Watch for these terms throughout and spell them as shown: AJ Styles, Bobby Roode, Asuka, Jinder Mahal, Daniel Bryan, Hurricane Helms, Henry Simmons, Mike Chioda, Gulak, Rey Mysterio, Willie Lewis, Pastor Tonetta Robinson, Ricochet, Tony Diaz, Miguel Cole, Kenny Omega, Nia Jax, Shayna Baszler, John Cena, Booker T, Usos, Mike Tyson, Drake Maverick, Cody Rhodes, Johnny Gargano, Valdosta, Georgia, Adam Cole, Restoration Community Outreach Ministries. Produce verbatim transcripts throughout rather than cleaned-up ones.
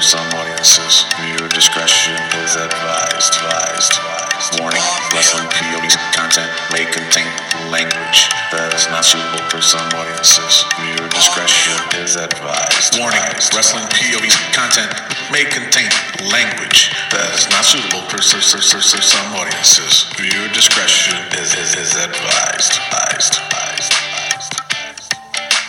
for some audiences. Viewer discretion is advised. advised, advised. Warning, wrestling P O V's content may contain language that is not suitable for some audiences. Viewer discretion is advised. Warning, wrestling P O V's content may contain language that is not suitable for some audiences. Viewer discretion is, is, is advised. advised, advised.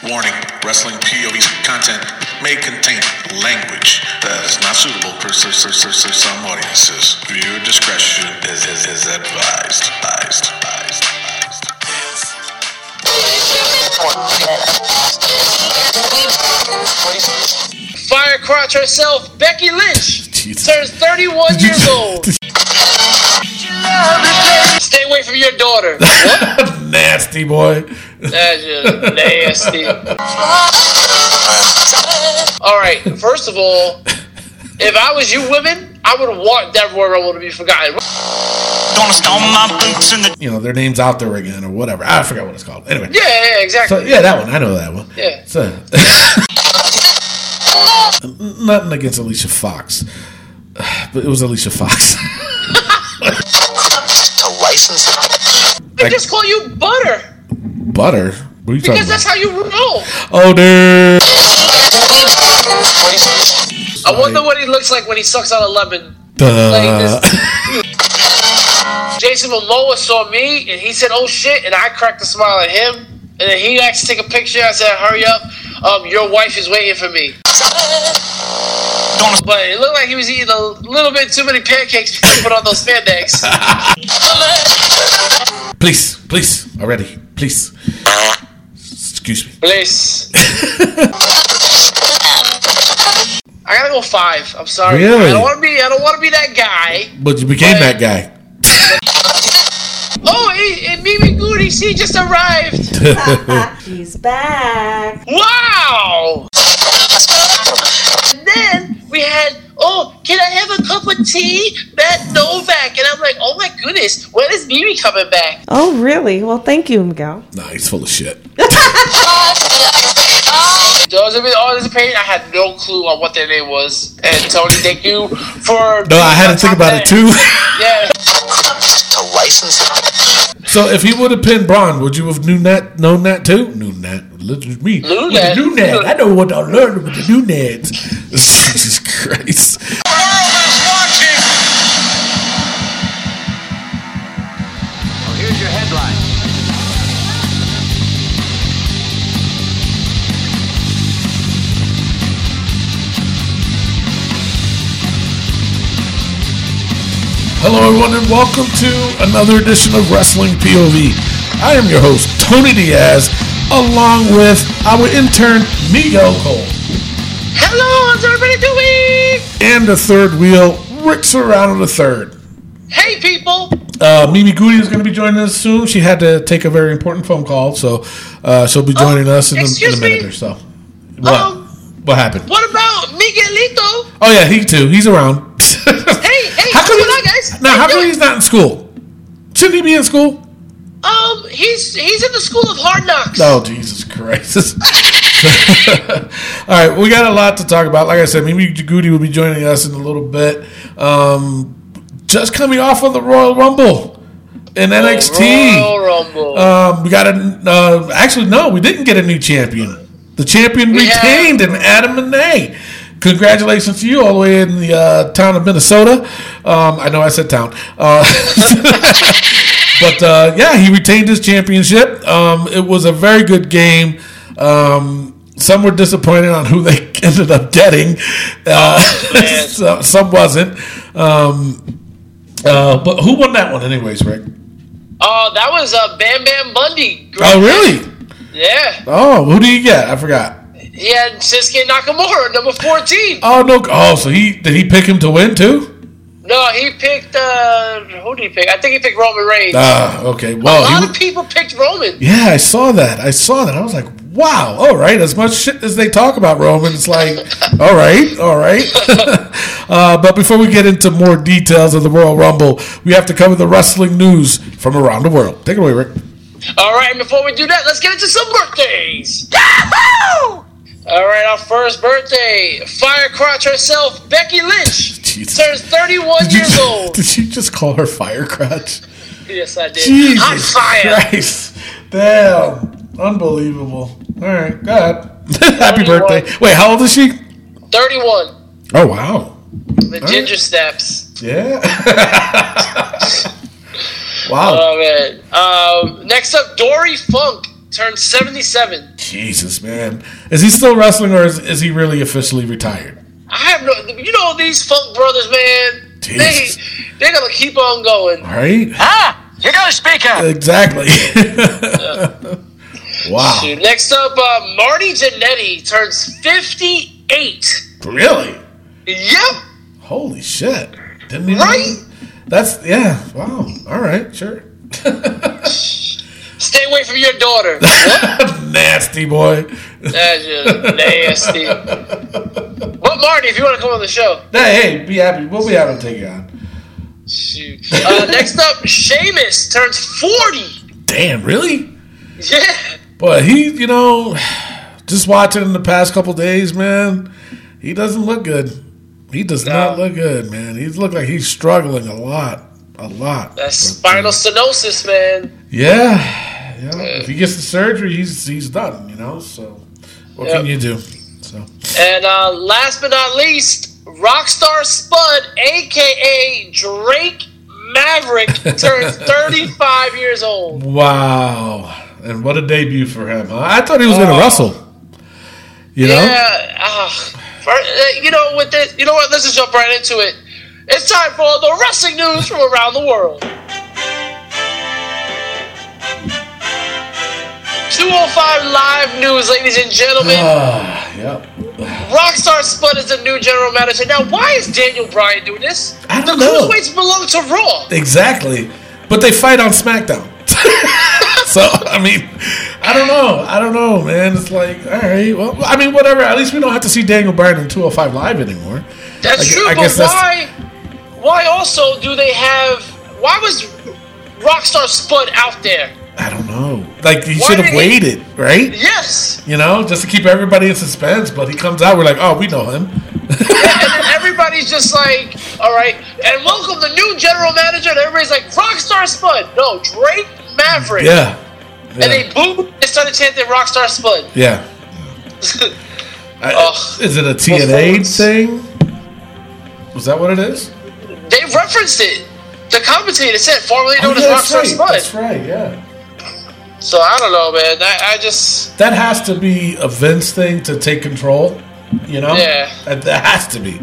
Warning, wrestling P O V's content may contain language that is not suitable for some audiences. Viewer discretion is, is, is advised. advised, advised, advised. Firecrotch herself, Becky Lynch, turns thirty-one years old. Stay away from your daughter. What? Nasty boy. That's just nasty. Alright, first of all, if I was you women, I would want that Royal Rumble to be forgotten. You know, their name's out there again or whatever. I forgot what it's called. Anyway. Yeah, yeah, exactly. So, yeah, that one. I know that one. Yeah. So, nothing against Alicia Fox. But it was Alicia Fox. To license it. They like, just call you Butter. Butter? What are you because talking about? Because that's how you roll. Oh, dude. I wonder what he looks like when he sucks out a lemon. Duh. Like this. Jason Momoa saw me, and he said, oh, shit, and I cracked a smile at him. And then he asked to take a picture. I said, hurry up. Um, your wife is waiting for me. But it looked like he was eating a little bit too many pancakes before he put on those spandex. Please, please, already, please. Excuse me. Please. I gotta go five. I'm sorry. Really? I don't want to be. I don't want to be that guy. But you became but, that guy. Oh, it, it, Mimi Goody, she just arrived. She's back. Wow. And then we had, oh, can I have a cup of tea? Matt Novak. And I'm like, oh my goodness, when is Mimi coming back? Oh, really? Well, thank you, Miguel. Nah, he's full of shit. Those of Authors of Pain, I had no clue on what their name was. And Tony, thank you for... No, I had to think about it, too. Yeah. To license it. So if he would have pinned Braun, would you have known that, known that, too? Known that. Literally me. Lunette. With the Lunette. I know what I learned with the Lunettes. Jesus Christ. For all those watching. Well, here's your headline. Hello, everyone, and welcome to another edition of Wrestling P O V. I am your host, Tony Diaz, along with our intern, Miguel Cole. Hello, how's everybody doing? And the third wheel, Rick Serrano the third. Hey, people. Uh, Mimi Goody is going to be joining us soon. She had to take a very important phone call, so uh, she'll be joining oh, us in a, in a minute me? or so. What? Um, what happened? What about Miguelito? Oh, yeah, he too. He's around. hey, hey, how come on, guys? Now, how come he's not in school? Shouldn't he be in school? Um, he's he's in the school of hard knocks. Oh, Jesus Christ. All right, we got a lot to talk about. Like I said, Mimi Goody will be joining us in a little bit. Um, just coming off of the Royal Rumble in N X T. Royal Rumble. Um, we got a, uh, actually, no, we didn't get a new champion. The champion we retained in Adam Monet. Congratulations to you all the way in the uh, town of Minnesota. Um, I know I said town. Uh But, uh, yeah, he retained his championship. Um, it was a very good game. Um, some were disappointed on who they ended up getting. Uh, oh, so, some wasn't. Um, uh, but who won that one anyways, Rick? Oh, uh, that was uh, Bam Bam Bundy. Great oh, really? Pick. Yeah. Oh, who do you get? I forgot. He had Shinsuke Nakamura, number fourteen. Oh, no. Oh, so he did he pick him to win, too? No, he picked, uh, who did he pick? I think he picked Roman Reigns. Ah, okay. Well, a lot of people picked Roman. Yeah, I saw that. I saw that. I was like, wow, all right. As much shit as they talk about Roman, it's like, all right, all right. uh, but before we get into more details of the Royal Rumble, we have to cover the wrestling news from around the world. Take it away, Rick. All right, and before we do that, let's get into some birthdays. Yahoo! All right, our first birthday, Firecrotch herself, Becky Lynch, Jesus. turns thirty-one did years you, old. Did you just call her Firecrotch? Yes, I did. Jesus I'm fire. Christ. Damn. Unbelievable. All right, go ahead. Happy birthday. Wait, how old is she? thirty-one. Oh, wow. The All ginger right. steps. Yeah. Wow. Oh, man. Um, next up, Dory Funk. Turned seventy-seven. Jesus, man. Is he still wrestling or is, is he really officially retired? I have no... You know these Funk brothers, man. Jesus. They, they're going to keep on going. Right? Ah! You're going to speak up. Exactly. uh, wow. Shoot. Next up, uh, Marty Jannetty turns fifty-eight. Really? Yep. Holy shit. Didn't we Right? Know? That's... Yeah. Wow. All right. Sure. Stay away from your daughter. Nasty boy. That's just nasty. Well, Marty, if you want to come on the show. Hey, hey, be happy. We'll be happy to take you on. Shoot. Uh, next up, Sheamus turns forty. Damn, really? Yeah. Boy, he, you know, just watching him the past couple days, man, he doesn't look good. He does no. not look good, man. He looked like he's struggling a lot. A lot. That's but, spinal stenosis, man. Yeah. yeah. yeah. If he gets the surgery, he's he's done, you know? So, what yep. can you do? So. And uh, last but not least, Rockstar Spud, a k a. Drake Maverick, turns thirty-five years old. Wow. And what a debut for him. Huh? I thought he was going to uh, wrestle. You yeah, know? Yeah. Uh, you know, with this, you know what? Let's just jump right into it. It's time for the wrestling news from around the world. two oh five Live News, ladies and gentlemen. Uh, yep. Rockstar Spud is the new general manager. Now, why is Daniel Bryan doing this? I don't the know. The Cruiserweights belong to Raw. Exactly. But they fight on SmackDown. So, I mean, I don't know. I don't know, man. It's like, all right. Well, I mean, whatever. At least we don't have to see Daniel Bryan in two oh five Live anymore. That's I, true, I but why... Why also do they have... Why was Rockstar Spud out there? I don't know. Like, he should have waited, he, right? Yes. You know, just to keep everybody in suspense. But he comes out, we're like, oh, we know him. Yeah, and then everybody's just like, all right. And welcome the new general manager. And everybody's like, Rockstar Spud. No, Drake Maverick. Yeah. yeah. And they booed and started chanting Rockstar Spud. Yeah. I, oh, is it a T N A thing? Was that what it is? They referenced it. The commentator said, formerly known oh, yeah, as Rockstar right. Spud. That's right, yeah. So, I don't know, man. I, I just... That has to be a Vince thing to take control, you know? Yeah. That, that has to be.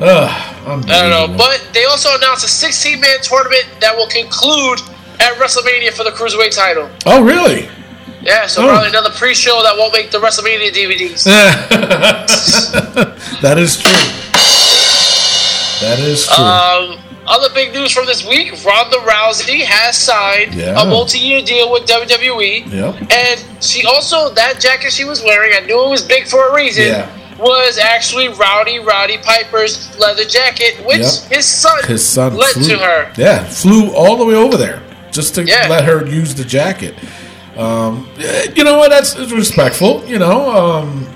Ugh, I'm I don't know. But they also announced a sixteen-man tournament that will conclude at WrestleMania for the Cruiserweight title. Oh, really? Yeah, so oh. probably another pre-show that won't make the WrestleMania D V Ds. That is true. That is true. Um, other big news from this week, Ronda Rousey has signed yeah. a multi-year deal with W W E. Yep. And she also, that jacket she was wearing, I knew it was big for a reason, yeah. was actually Rowdy Roddy Piper's leather jacket, which yep. his son, his son led flew, to her. Yeah, flew all the way over there just to yeah. let her use the jacket. Um, you know what? That's respectful. You know, um,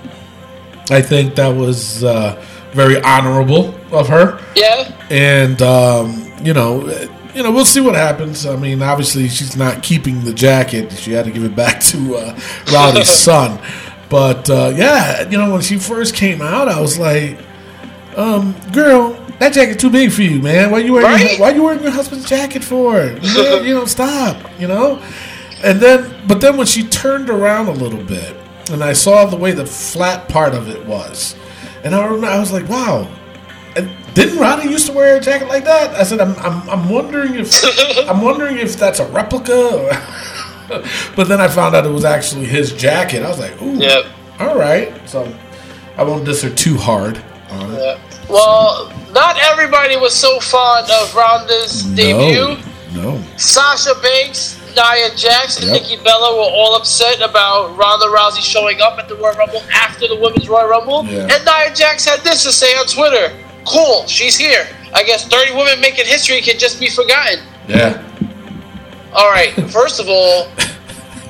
I think that was... Uh, very honorable of her. Yeah. And, um, you know, you know, we'll see what happens. I mean, obviously, she's not keeping the jacket. She had to give it back to uh, Rowdy's son. But, uh, yeah, you know, when she first came out, I was like, um, girl, that jacket's too big for you, man. Why you wearing right? your, why you wearing your husband's jacket for? You, you know, stop, you know? And then, but then when she turned around a little bit, and I saw the way the flat part of it was, and I remember I was like, "Wow, and didn't Ronda used to wear a jacket like that?" I said, "I'm, I'm, I'm wondering if, I'm wondering if that's a replica." Or but then I found out it was actually his jacket. I was like, "Ooh, yep. all right." So I won't diss her too hard on it. Yep. Well, so. Not everybody was so fond of Ronda's no, debut. No, Sasha Banks, Nia Jax, and yep. Nikki Bella were all upset about Ronda Rousey showing up at the Royal Rumble after the Women's Royal Rumble. Yeah. And Nia Jax had this to say on Twitter. Cool, she's here. I guess thirty women making history can just be forgotten. Yeah. All right, first of all,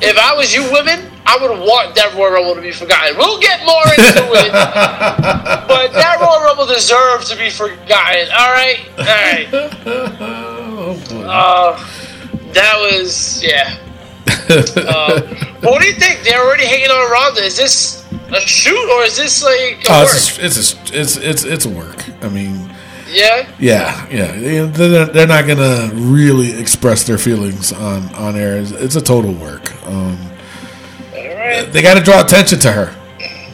if I was you women, I would want that Royal Rumble to be forgotten. We'll get more into it, but that Royal Rumble deserves to be forgotten. All right, all right. Oh, boy. Uh, that was yeah. uh, what do you think? They're already hating on Ronda. Is this a shoot or is this like a uh, work? It's, it's a, it's it's it's a work. I mean. Yeah, yeah, yeah. They're, they're not gonna really express their feelings on, on air. It's, it's a total work. Um, all right. They got to draw attention to her.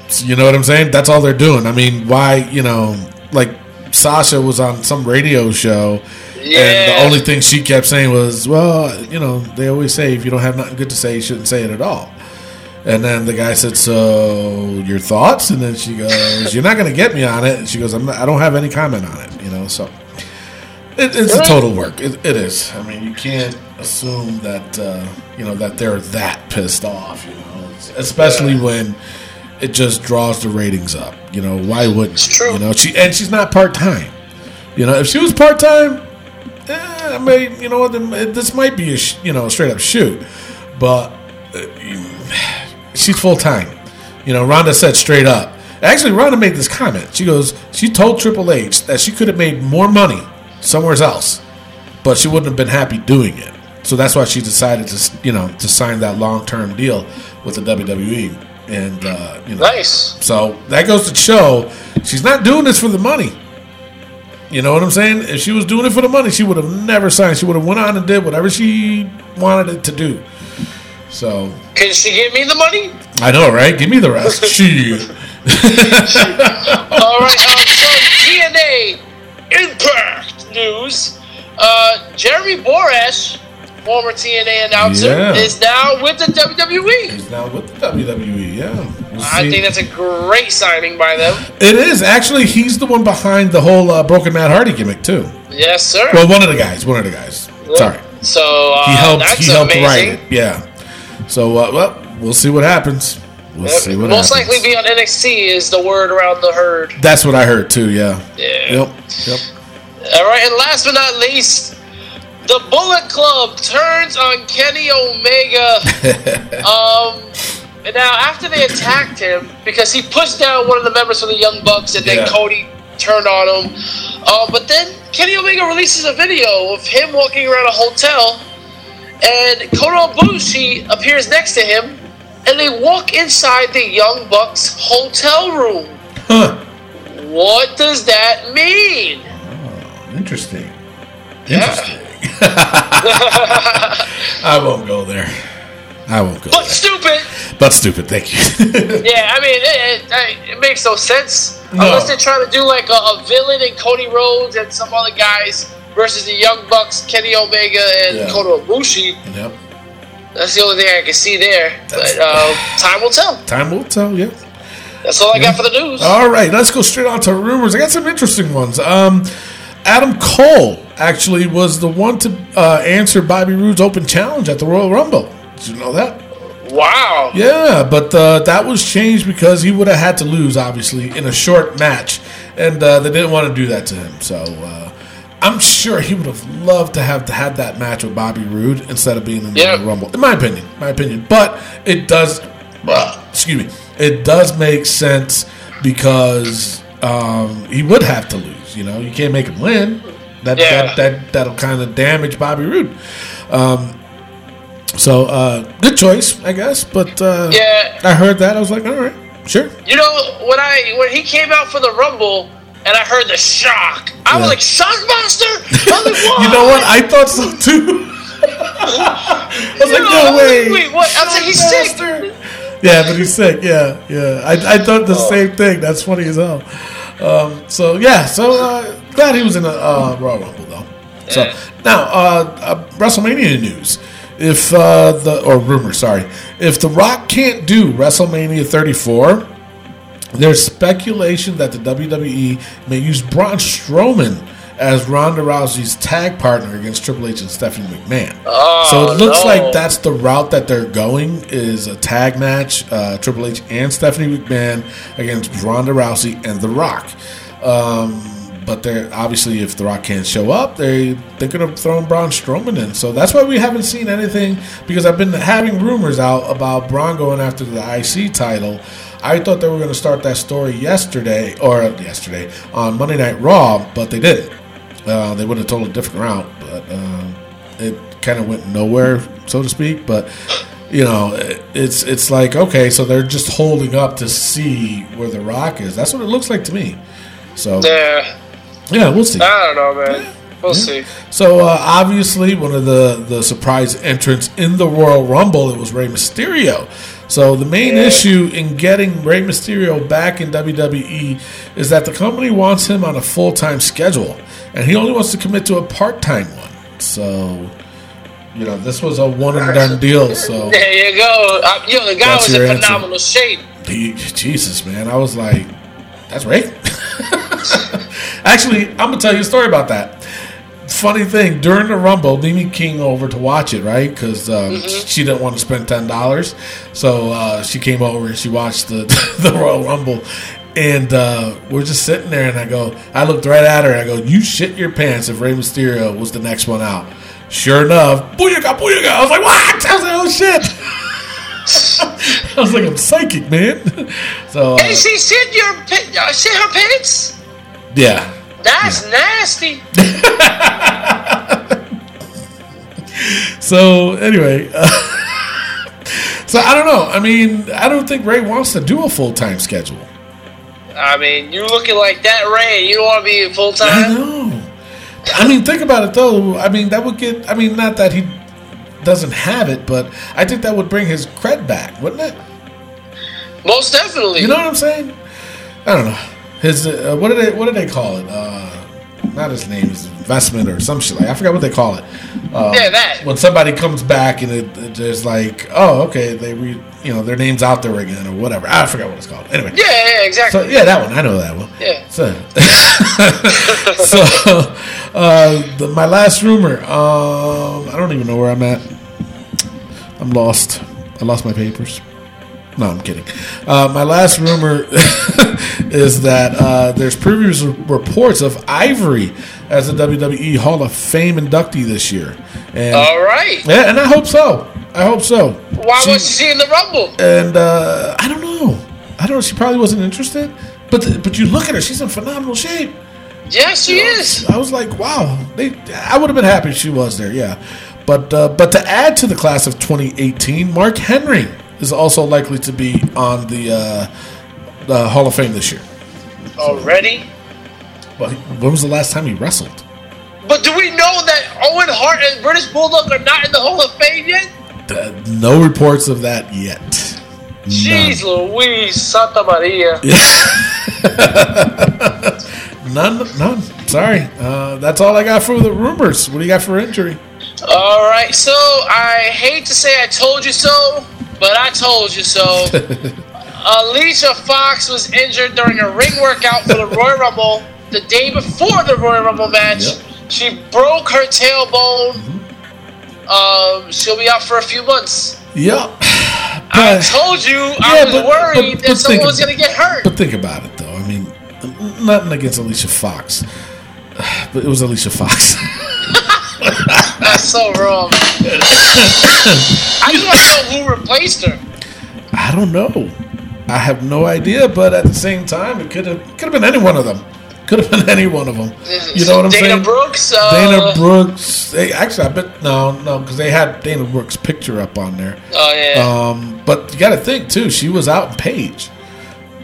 So you know what I'm saying? That's all they're doing. I mean, why? You know, like Sasha was on some radio show, yeah. and the only thing she kept saying was, "Well, you know, they always say if you don't have nothing good to say, you shouldn't say it at all." And then the guy said, "So your thoughts?" And then she goes, "You're not going to get me on it." And she goes, I'm not, "I don't have any comment on it." You know, so it, it's a total work. It, it is. I mean, you can't assume that uh, you know that they're that pissed off. You know, especially when it just draws the ratings up. You know, why wouldn't it's true. You know? She and she's not part time. You know, if she was part time, eh, I mean, you know what? This might be a sh- you know straight up shoot, but. Uh, you, She's full-time. You know, Ronda said straight up. Actually, Ronda made this comment. She goes, she told Triple H that she could have made more money somewhere else, but she wouldn't have been happy doing it. So that's why she decided to, you know, to sign that long-term deal with the W W E. And, uh, you know. Nice. So that goes to show she's not doing this for the money. You know what I'm saying? If she was doing it for the money, she would have never signed. She would have went on and did whatever she wanted it to do. So can she give me the money? I know, right? Give me the rest. She. All right. Um, some T N A Impact news. Uh, Jeremy Borash, former T N A announcer, yeah. is now with the W W E. He's now with the W W E. Yeah. We'll I think that's a great signing by them. It is actually. He's the one behind the whole uh, Broken Matt Hardy gimmick too. Yes, sir. Well, one of the guys. One of the guys. Well, sorry. So uh, he helped. That's he helped amazing. Write it. Yeah. So, uh, well, we'll see what happens. We'll yep. see what Most happens. Most likely be on N X T is the word around the herd. That's what I heard, too, yeah. Yeah. Yep, yep. All right, and last but not least, the Bullet Club turns on Kenny Omega. um, and now, after they attacked him, because he pushed down one of the members from the Young Bucks, and then yeah. Cody turned on him. Uh, but then Kenny Omega releases a video of him walking around a hotel. And Kota Ibushi appears next to him, and they walk inside the Young Bucks hotel room. Huh. What does that mean? Oh, interesting. Interesting. Yeah. I won't go there. I won't go but there. But stupid. But stupid, thank you. Yeah, I mean, it, it, it makes no sense. No. Unless they're trying to do like a, a villain and Cody Rhodes and some other guys. Versus the Young Bucks, Kenny Omega, and yeah. Kota Ibushi. Yep. That's the only thing I can see there. That's, but uh, time will tell. Time will tell, yeah. That's all I yeah. got for the news. All right, let's go straight on to rumors. I got some interesting ones. Um, Adam Cole actually was the one to uh, answer Bobby Roode's open challenge at the Royal Rumble. Did you know that? Wow. Yeah, but uh, that was changed because he would have had to lose, obviously, in a short match. And uh, they didn't want to do that to him, so... Uh, I'm sure he would have loved to have had that match with Bobby Roode instead of being in the yep. Rumble. In my opinion, my opinion. But it does, uh, excuse me, it does make sense because um, he would have to lose. You know, you can't make him win. That yeah. that, that that'll kind of damage Bobby Roode. Um, so uh, good choice, I guess. But uh, yeah. I heard that I was like, all right, sure. You know, when I when he came out for the Rumble. And I heard the shock. I yeah. was like, Shockmaster? I was like, what? You know what? I thought so, too. I was you like, know, no way. Wait, what? I was like, he's sick. Yeah, but he's sick. Yeah, yeah. I, I thought the oh. same thing. That's funny as hell. Um, so, yeah. So, uh, glad he was in a uh, Royal Rumble, though. Yeah. So now, uh, uh, WrestleMania news. If uh, the Or rumor, sorry. If The Rock can't do WrestleMania thirty-four... There's speculation that the W W E may use Braun Strowman as Ronda Rousey's tag partner against Triple H and Stephanie McMahon. Oh, so it looks no. like that's the route that they're going is a tag match, uh, Triple H and Stephanie McMahon against Ronda Rousey and The Rock. Um, But they're obviously, if The Rock can't show up, they they're gonna throw Braun Strowman in. So that's why we haven't seen anything, because I've been having rumors out about Braun going after the I C title. I thought they were gonna start that story yesterday or yesterday on Monday Night Raw, but they didn't. Uh, they went a totally different route, but uh, it kind of went nowhere, so to speak. But you know, it's it's like okay, so they're just holding up to see where The Rock is. That's what it looks like to me. So yeah. Yeah, we'll see. I don't know, man. Yeah. We'll yeah. see. So, uh, obviously, one of the, the surprise entrants in the Royal Rumble, it was Rey Mysterio. So, the main yeah. issue in getting Rey Mysterio back in W W E is that the company wants him on a full-time schedule, and he only wants to commit to a part-time one. So, you know, this was a one-and-done deal. So there you go. I, yo, the guy was in phenomenal answer. shape. He, Jesus, man. I was like, that's Rey. Actually, I'm going to tell you a story about that. Funny thing, during the Rumble, Mimi King over to watch it, right? Because um, mm-hmm. she didn't want to spend ten dollars. So uh, she came over and she watched the, the Royal Rumble. And uh, we're just sitting there, and I go, I looked right at her, and I go, you shit your pants if Rey Mysterio was the next one out. Sure enough, booyaka, booyaka. I was like, what? I was like, oh, shit. I was like, I'm psychic, man. So, uh, hey, she shit your shit her pants? Yeah. That's yeah. nasty. So, anyway. Uh, so, I don't know. I mean, I don't think Rey wants to do a full-time schedule. I mean, you're looking like that, Rey. You don't want to be full-time? I know. I mean, think about it, though. I mean, that would get... I mean, not that he doesn't have it, but I think that would bring his cred back, wouldn't it? Most definitely. You know what I'm saying? I don't know. His uh, what did they what did they call it? Uh, not his name, his investment or some shit. Like, I forgot what they call it. Uh, yeah, that. When somebody comes back and it, it, it's like, oh, okay, they re, you know their name's out there again or whatever. I forgot what it's called. Anyway. Yeah, yeah, exactly. So, yeah, that one. I know that one. Yeah. So, so uh, the, my last rumor. Um, I don't even know where I'm at. I'm lost. I lost my papers. No, I'm kidding. Uh, my last rumor is that uh, there's previous reports of Ivory as a W W E Hall of Fame inductee this year. And, all right. Yeah, and I hope so. I hope so. Why she, was she in the Rumble? And uh, I don't know. I don't know. She probably wasn't interested. But the, but you look at her. She's in phenomenal shape. Yeah, she you know, is. I was like, wow. They. I would have been happy if she was there, yeah. But uh, but to add to the class of twenty eighteen, Mark Henry is also likely to be on the uh, the Hall of Fame this year. Already? Well, when was the last time he wrestled? But do we know that Owen Hart and British Bulldog are not in the Hall of Fame yet? The, no reports of that yet. Jeez None. Louise, Santa Maria. none, none. Sorry. Uh, that's all I got for the rumors. What do you got for injury? All right. So, I hate to say I told you so, but I told you so. Alicia Fox was injured during a ring workout for the Royal Rumble the day before the Royal Rumble match. Yep. She broke her tailbone. Mm-hmm. Um, she'll be out for a few months. Yep. I told you yeah, I was but, worried but, but that someone was going to get hurt. But think about it, though. I mean, nothing against Alicia Fox. But it was Alicia Fox. That's so wrong. I just want to know who replaced her. I don't know. I have no idea, but at the same time, it could have could have been any one of them. Could have been any one of them. You know what I'm Dana saying? Brooks, uh... Dana Brooks. Dana Brooks. Actually, I bet no, no, because they had Dana Brooks' picture up on there. Oh yeah. Um, but you got to think too. She was out in Page,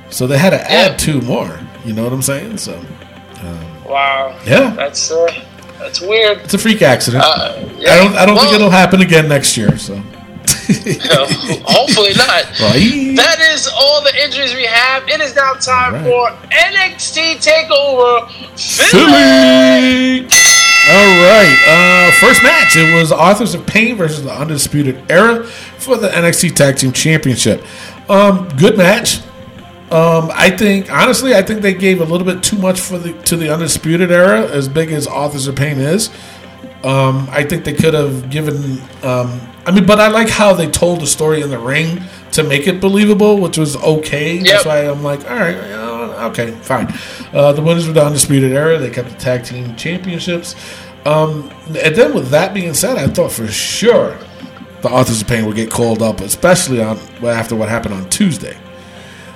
so they had to add yeah. two more. You know what I'm saying? So. Um, wow. Yeah. That's. Uh... That's weird. It's a freak accident. Uh, yeah. I don't. I don't well, think it'll happen again next year. So, hopefully not. Right. That is all the injuries we have. It is now time right. for N X T Takeover Philly. All right. Uh, first match. It was Authors of Pain versus the Undisputed Era for the N X T Tag Team Championship. Um, good match. Um, I think, honestly, I think they gave a little bit too much for the to the Undisputed Era, as big as Authors of Pain is. Um, I think they could have given, um, I mean, but I like how they told the story in the ring to make it believable, which was okay. Yep. That's why I'm like, all right, I don't, Okay, fine. Uh, the winners were the Undisputed Era. They kept the tag team championships. Um, and then with that being said, I thought for sure the Authors of Pain would get called up, especially on after what happened on Tuesday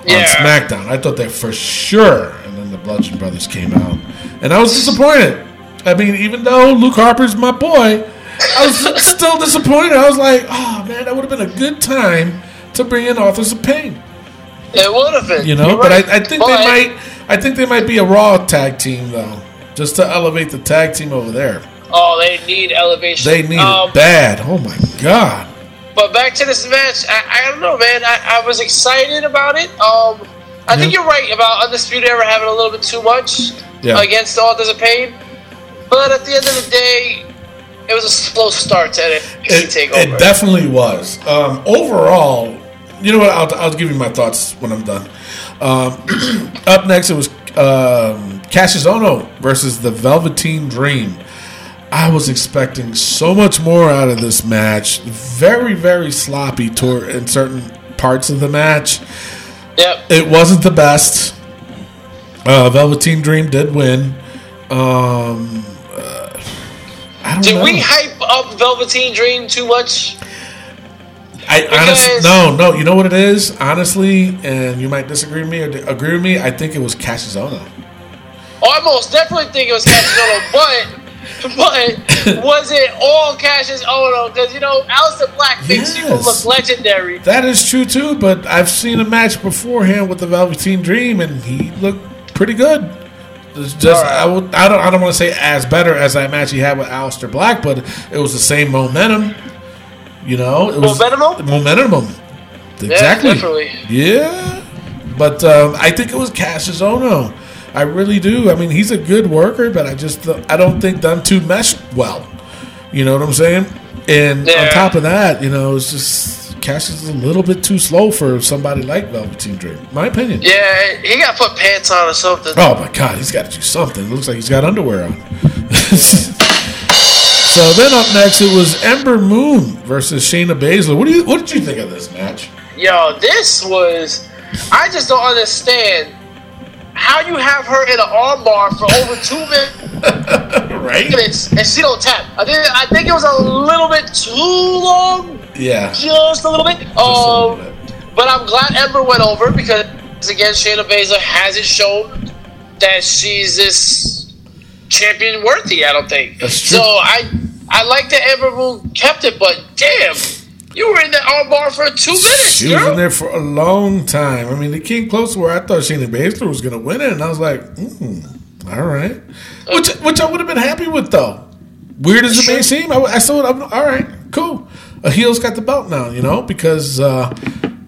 yeah. on SmackDown. I thought that for sure. And then the Bludgeon Brothers came out. And I was disappointed. I mean, even though Luke Harper's my boy, I was still disappointed. I was like, oh, man, that would have been a good time to bring in Authors of Pain. It would have been. You know, You're but right. I, I think but they might I think they might be a Raw tag team, though, just to elevate the tag team over there. Oh, they need elevation. They need um, it bad. Oh, my God. But back to this match, I, I don't know, man. I, I was excited about it. Um, I yeah. think you're right about Undisputed Era having a little bit too much yeah. against the Authors of Pain. But at the end of the day, it was a slow start to N X T TakeOver. It definitely was. Um, overall, you know what? I'll, I'll give you my thoughts when I'm done. Um, up next, it was um, Cassius Ohno versus the Velveteen Dream. I was expecting so much more out of this match. Very, very sloppy tour in certain parts of the match. Yep. It wasn't the best. Uh, Velveteen Dream did win. Um... Did know. we hype up Velveteen Dream too much? I honestly no, no. You know what it is, honestly, and you might disagree with me or agree with me. I think it was Cassius Ohno. I most definitely think it was Cassius Ohno, but but was it all Cassius Ohno? Because you know, Aleister Black thinks yes. he will look legendary. That is true too. But I've seen a match beforehand with the Velveteen Dream, and he looked pretty good. It's just right. I, would, I don't I don't want to say as better as that match he had with Aleister Black, but it was the same momentum, you know. It was momentum, momentum, yeah, exactly. Definitely. Yeah, but um, I think it was Cassius Ohno. I really do. I mean, he's a good worker, but I just I don't think them two mesh well. You know what I'm saying? And yeah. on top of that, you know, it's just. Cassius is a little bit too slow for somebody like Velveteen Dream. My opinion. Yeah, he got to put pants on or something. Oh, my God. He's got to do something. It looks like he's got underwear on. So then up next, it was Ember Moon versus Shayna Baszler. What do you? What did you think of this match? Yo, this was... I just don't understand how you have her in an armbar for over two minutes. Right? Minutes, and she don't tap. I think, I think it was a little bit too long. Yeah. Just a little bit. Um, little bit. But I'm glad Ember went over because, again, Shayna Baszler hasn't shown that she's this champion worthy, I don't think. That's true. So I I like that Ember Moon kept it, but damn, you were in that armbar for two minutes, She girl. was in there for a long time. I mean, it came close to where I thought Shayna Baszler was going to win it, and I was like, hmm, all right. Which, which I would have been happy with, though. Weird as it sure. may seem, I, I saw it. I'm, all right, cool. A heel's got the belt now, you know, because uh,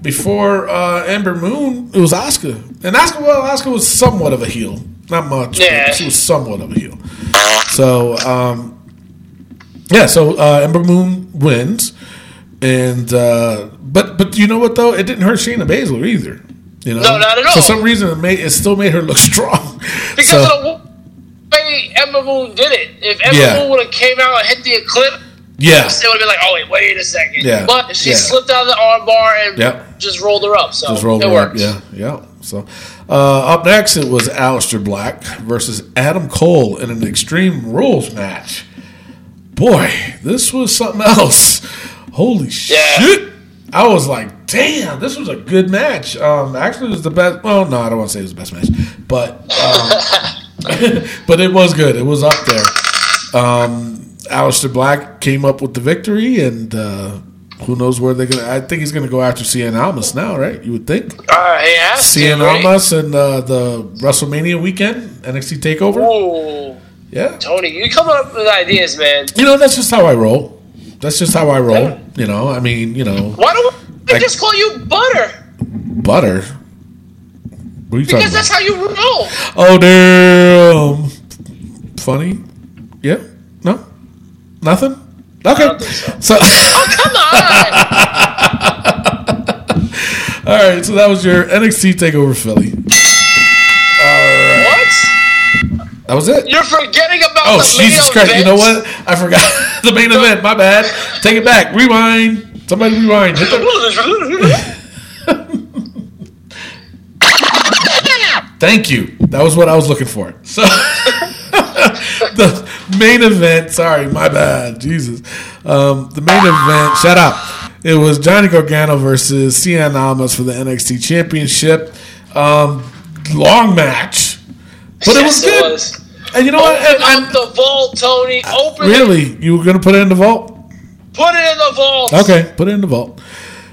before uh, Ember Moon, it was Asuka. And Asuka, well, Asuka was somewhat of a heel. Not much, yeah. but she was somewhat of a heel. So, um, yeah, so uh, Ember Moon wins. And uh, But but you know what, though? It didn't hurt Shayna Baszler either. You know? No, not at all. For some reason, it, made, it still made her look strong. Because so, of the way Ember Moon did it. If Ember yeah. Moon would have came out and hit the Eclipse, yeah, it would have been like, oh wait, wait a second. Yeah. But she yeah. slipped out of the armbar and yep. just rolled her up. So just rolled it her worked. Up. Yeah, yeah. So uh, up next, it was Aleister Black versus Adam Cole in an Extreme Rules match. Boy, this was something else. Holy yeah. shit! I was like, damn, this was a good match. Um, actually, it was the best. Well, no, I don't want to say it was the best match, but um, but it was good. It was up there. Um, Aleister Black came up with the victory, and uh, who knows where they're going to... I think he's going to go after Cien Almas now, right? You would think. Uh, he has to, Cien right? Almas and uh, the WrestleMania weekend, N X T TakeOver. Ooh. Yeah. Tony, you come up with ideas, man. You know, that's just how I roll. That's just how I roll. Yeah. You know, I mean, you know... Why don't we I, just call you Butter? Butter? What are you because talking about? Because that's how you roll. Oh, damn. Funny? Yeah? No? Nothing? Okay. I don't think so. so oh, come on! All right, so that was your N X T TakeOver Philly. All right. What? That was it? You're forgetting about oh, the main Jesus event. Oh, Jesus Christ. You know what? I forgot the main event. My bad. Take it back. Rewind. Somebody rewind. Hit the... Thank you. That was what I was looking for. So the main event. Sorry, my bad. Jesus. Um, the main event. Shut up. It was Johnny Gargano versus Cien Almas for the N X T Championship. Um, long match, but yes, it was good. It was. And you know open what? Open up the vault, Tony. Open. Really? It. You were gonna put it in the vault? Put it in the vault. Okay, put it in the vault.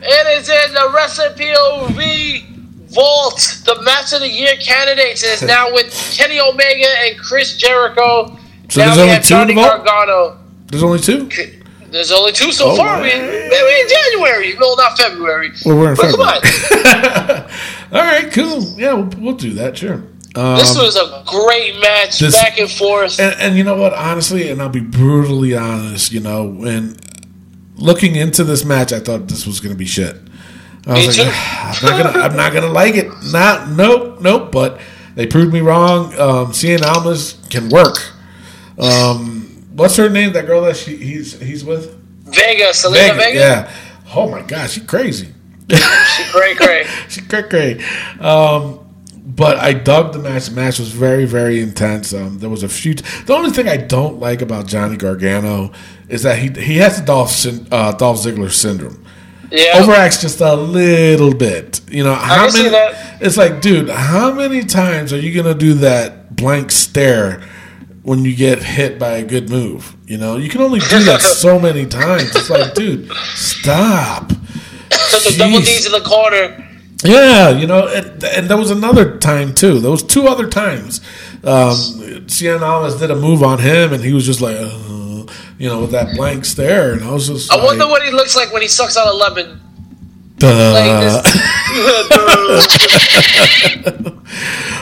It is in the Wrestling P O V vault. The match of the year candidates is now with Kenny Omega and Chris Jericho. So now there's we only have two Johnny in the vault? Gargano. There's only two. There's only two so oh far. We, we in January. No, not February. Well, we're in but February. Come on. All right, cool. Yeah, we'll, we'll do that. Sure. Um, this was a great match, this, back and forth. And, and you know what? Honestly, and I'll be brutally honest. You know, when looking into this match, I thought this was going to be shit. I was me like, ah, I'm not gonna, I'm not gonna like it. Not, nope, nope. But they proved me wrong. Um, Cien Almas can work. Um, what's her name? That girl that she, he's he's with? Vega, Selena Vega. Vega? Yeah. Oh my gosh, she crazy. She cray cray. She cray cray. Um, but I dug the match. The match was very, very intense. Um, there was a few. T- the only thing I don't like about Johnny Gargano is that he he has the Dolph uh, Dolph Ziggler syndrome. Yeah, overacts just a little bit. You know how I can many? See that. It's like, dude, how many times are you gonna do that blank stare when you get hit by a good move? You know, you can only do that so many times. It's like, dude, stop. Took the double D's in the corner. Yeah, you know, and, and there was another time, too. There was two other times. Um, Cien Almas did a move on him, and he was just like, uh, you know, with that blank stare. And I was just I like, wonder what he looks like when he sucks out a lemon. Like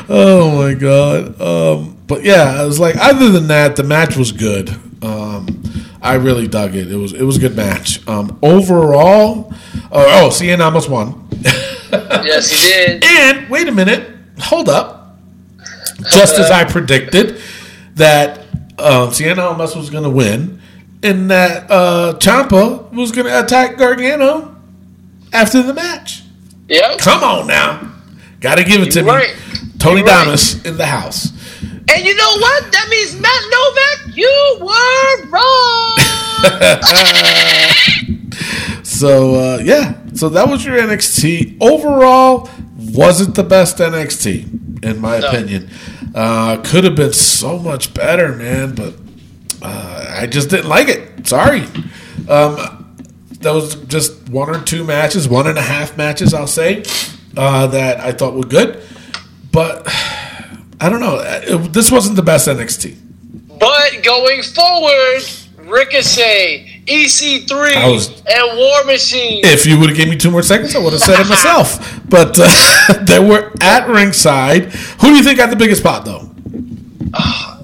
oh, my God. Um, but, yeah, I was like, other than that, the match was good. Um, I really dug it. It was it was a good match. Um, overall, uh, oh, Cien Almas won. Yes, he did. And wait a minute, hold up. Just as I predicted that um, Cien Almas was going to win, and that uh, Ciampa was going to attack Gargano after the match. Yep. Come on now, got to give it You're to right. me. Tony You're Damas right. in the house. And you know what? That means Matt Novak, you were wrong. So uh, yeah. So that was your N X T. Overall, wasn't the best N X T, in my no. opinion. Uh, could have been so much better, man, but uh, I just didn't like it. Sorry. Um, that was just one or two matches, one and a half matches, I'll say, uh, that I thought were good. But I don't know. It, this wasn't the best N X T. But going forward, Ricochet, E C three was, and War Machine. If you would have given me two more seconds, I would have said it myself. But uh, they were at ringside. Who do you think got the biggest pop, though? Uh,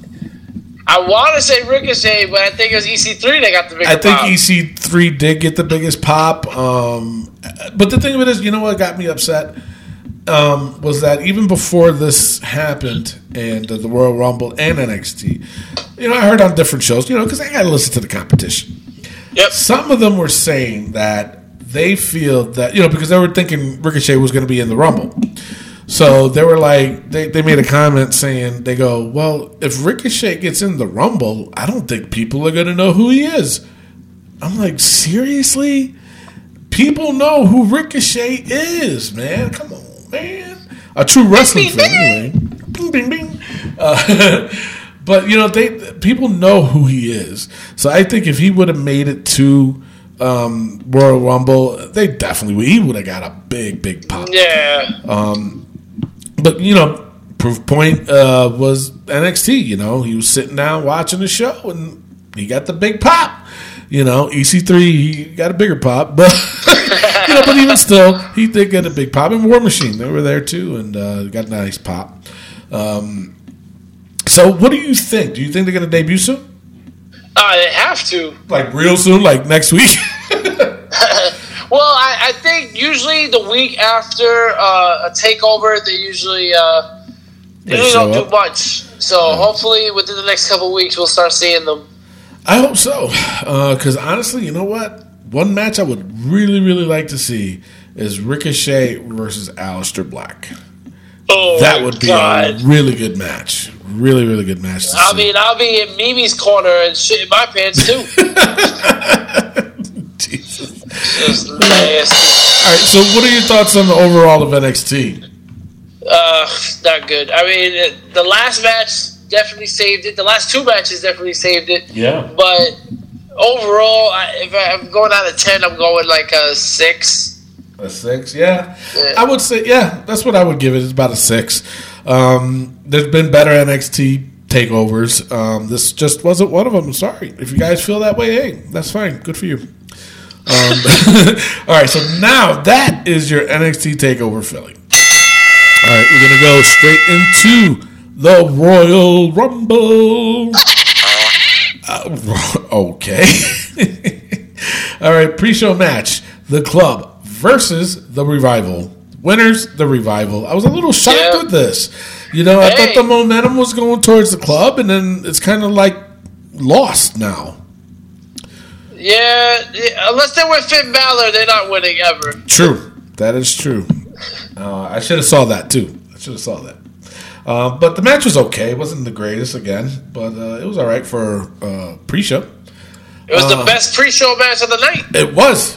I want to say Ricochet, but I think it was E C three that got the biggest pop. I think pop. E C three did get the biggest pop. Um, but the thing of it is, you know what got me upset? Um, was that even before this happened and uh, the Royal Rumble and N X T, you know, I heard on different shows, you know, because I got to listen to the competition. Yep. Some of them were saying that they feel that, you know, because they were thinking Ricochet was going to be in the Rumble. So they were like, they, they made a comment saying, they go, well, if Ricochet gets in the Rumble, I don't think people are going to know who he is. I'm like, seriously? People know who Ricochet is, man. Come on, man. A true wrestling fan, anyway. Bing, bing, bing. Uh, But, you know, they people know who he is. So I think if he would have made it to um, Royal Rumble, they definitely would. He would have got a big, big pop. Yeah. Um, but, you know, proof point uh, was N X T. You know, he was sitting down watching the show, and he got the big pop. You know, E C three, he got a bigger pop. But, you know, but even still, he did get a big pop. And War Machine, they were there, too, and uh, got a nice pop. Um So, what do you think? Do you think they're going to debut soon? Uh, they have to. Like, real soon? Like, next week? Well, I, I think usually the week after uh, a takeover, they usually, uh, they usually don't up. do much. So, yeah. Hopefully, within the next couple of weeks, we'll start seeing them. I hope so. Because, uh, honestly, you know what? One match I would really, really like to see is Ricochet versus Aleister Black. Oh, that would be God. a really good match. Really, really good match. To I see. mean, I'll be in Mimi's corner and shit in my pants too. Jesus, just nasty. All right, so what are your thoughts on the overall of N X T? Uh, not good. I mean, the last match definitely saved it. The last two matches definitely saved it. Yeah. But overall, I, if I, I'm going out of ten, I'm going like a six. A six, yeah. yeah. I would say, yeah, that's what I would give it. It's about a six. Um, there's been better N X T takeovers. Um, this just wasn't one of them. Sorry. If you guys feel that way, hey, that's fine. Good for you. Um, all right, so now that is your N X T takeover Philly. All right, we're going to go straight into the Royal Rumble. Uh, okay. All right, pre-show match. The Club versus The Revival. Winners, The Revival. I was a little shocked yeah. with this. You know, hey. I thought the momentum was going towards the Club, and then it's kind of like lost now. Yeah, unless they were Finn Balor, they're not winning ever. True. That is true. Uh, I should have saw that, too. I should have saw that. Uh, but the match was okay. It wasn't the greatest, again, but uh, it was all right for uh, pre-show. It was uh, the best pre-show match of the night. It was.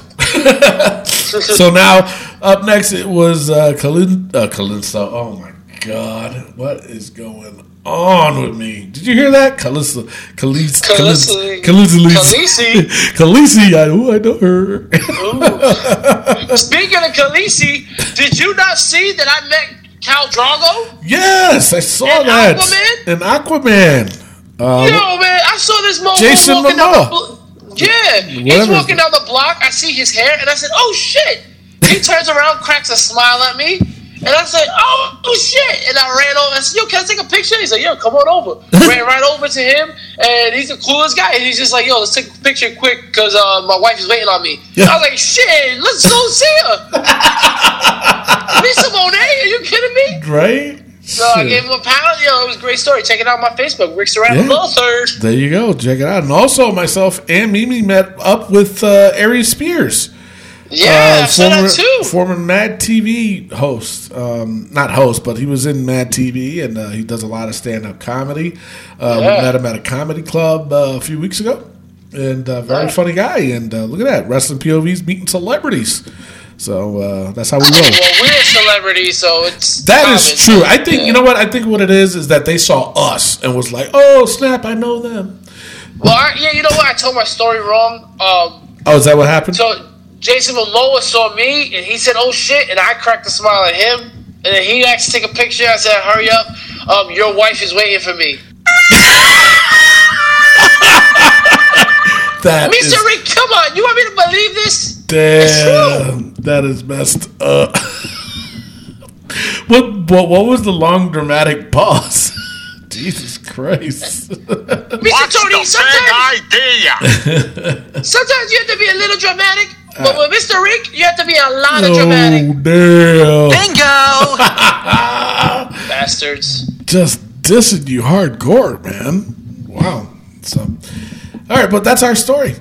So now, up next, it was uh, Kalin- uh, Kalinsa. Oh, my God. What is going on with me? Did you hear that? Kalisa. Kalisa. Kalisa. Kalisi. Kalisi. I, ooh, I know her. Speaking of Kalisi, did you not see that I met Khal Drogo? Yes, I saw and that. Aquaman? And Aquaman. Uh, Yo, man, I saw this mofo Jason walking Momoa. Yeah, he's walking down the block. I see his hair, and I said, "Oh shit!" He turns around, cracks a smile at me, and I said, "Oh, oh shit!" And I ran over. I said, "Yo, can I take a picture?" He's like, "Yo, come on over." Ran right over to him, and he's the coolest guy. And he's just like, "Yo, let's take a picture quick because uh, my wife is waiting on me." Yeah. I was like, "Shit, let's go see her." Miss Simone, are you kidding me? Right. So I gave him a pound. Yo, it was a great story. Check it out on my Facebook, Rick Serrano Authors. Yeah. There you go. Check it out. And also, myself and Mimi met up with uh, Aries Spears. Yeah, uh, former, so that too. Former Mad T V host. Um, not host, but he was in Mad T V, and uh, he does a lot of stand-up comedy. Uh, yeah. We met him at a comedy club uh, a few weeks ago. And uh, very right. funny guy. And uh, look at that. Wrestling P O Vs meeting celebrities. So uh, that's how we roll. Well, we're celebrities, so it's that obvious. Is true. I think yeah. you know what I think. What it is is that they saw us and was like, "Oh snap, I know them." Well, I, yeah, you know what? I told my story wrong. Um, oh, is that what happened? So Jason Momoa saw me and he said, "Oh shit!" and I cracked a smile at him. And then he asked to take a picture. I said, "Hurry up! Um, your wife is waiting for me." That Mister Is... Rick, come on! You want me to believe this? Damn, that is messed up. what, what what was the long dramatic pause? Jesus Christ. Mister Tony, sometimes, idea? sometimes you have to be a little dramatic, but with Mister Rick, you have to be a lot of oh, dramatic. Damn. Bingo! Bastards. Just dissing you hardcore, man. Wow. So, all right, but that's our story.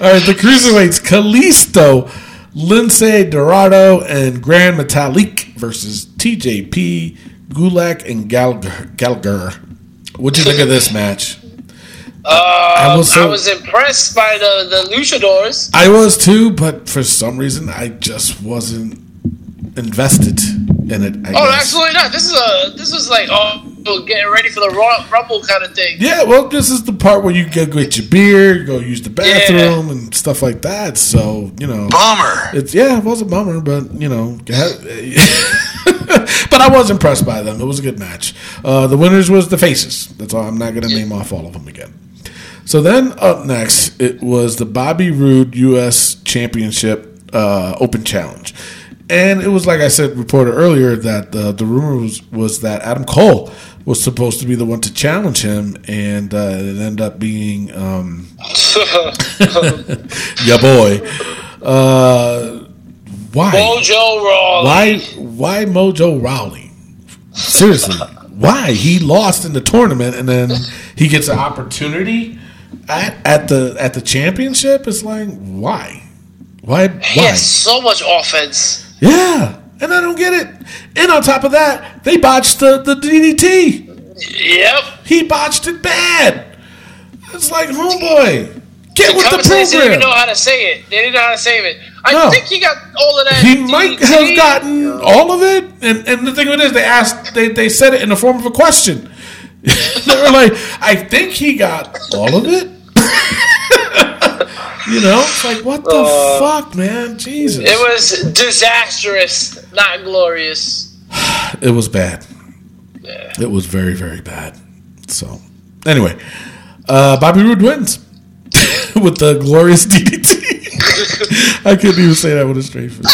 All right, the Cruiserweights, Kalisto, Lince Dorado, and Grand Metalik versus T J P, Gulak, and Gallagher. Gallagher. What'd you think of this match? Uh, I, was so, I was impressed by the, the luchadors. I was too, but for some reason, I just wasn't invested in it. I oh, guess. Absolutely not. This is a this was like oh. Getting ready for the Royal Rumble kind of thing. Yeah, well, this is the part where you go get your beer, go use the bathroom, yeah. and stuff like that. So, you know. Bummer. It's, yeah, it was a bummer, but, you know. But I was impressed by them. It was a good match. Uh, the winners was the faces. That's all. I'm not going to yeah. name off all of them again. So then up next, it was the Bobby Roode U S Championship uh, Open Challenge. And it was like I said, reported earlier, that the, the rumor was, was that Adam Cole was supposed to be the one to challenge him, and uh, it ended up being um, your boy. Uh, why Mojo Rawley? Why why Mojo Rawley? Seriously, why he lost in the tournament and then he gets an opportunity at, at the at the championship? It's like why, why, why? He has so much offense. Yeah. and I don't get it. And on top of that, they botched the, the D D T. Yep. He botched it bad. It's like, homeboy, get with the program. They didn't even know how to say it. They didn't know how to save it. I no. think he got all of that. He D D T. Might have gotten all of it. And and the thing of it is, they asked, they, they said it in the form of a question. They were like, I think he got all of it. You know, it's like, what the uh, fuck, man? Jesus. It was disastrous, not glorious. It was bad. Yeah. It was very, very bad. So, anyway, uh, Bobby Roode wins with the glorious D D T. I couldn't even say that with a straight face.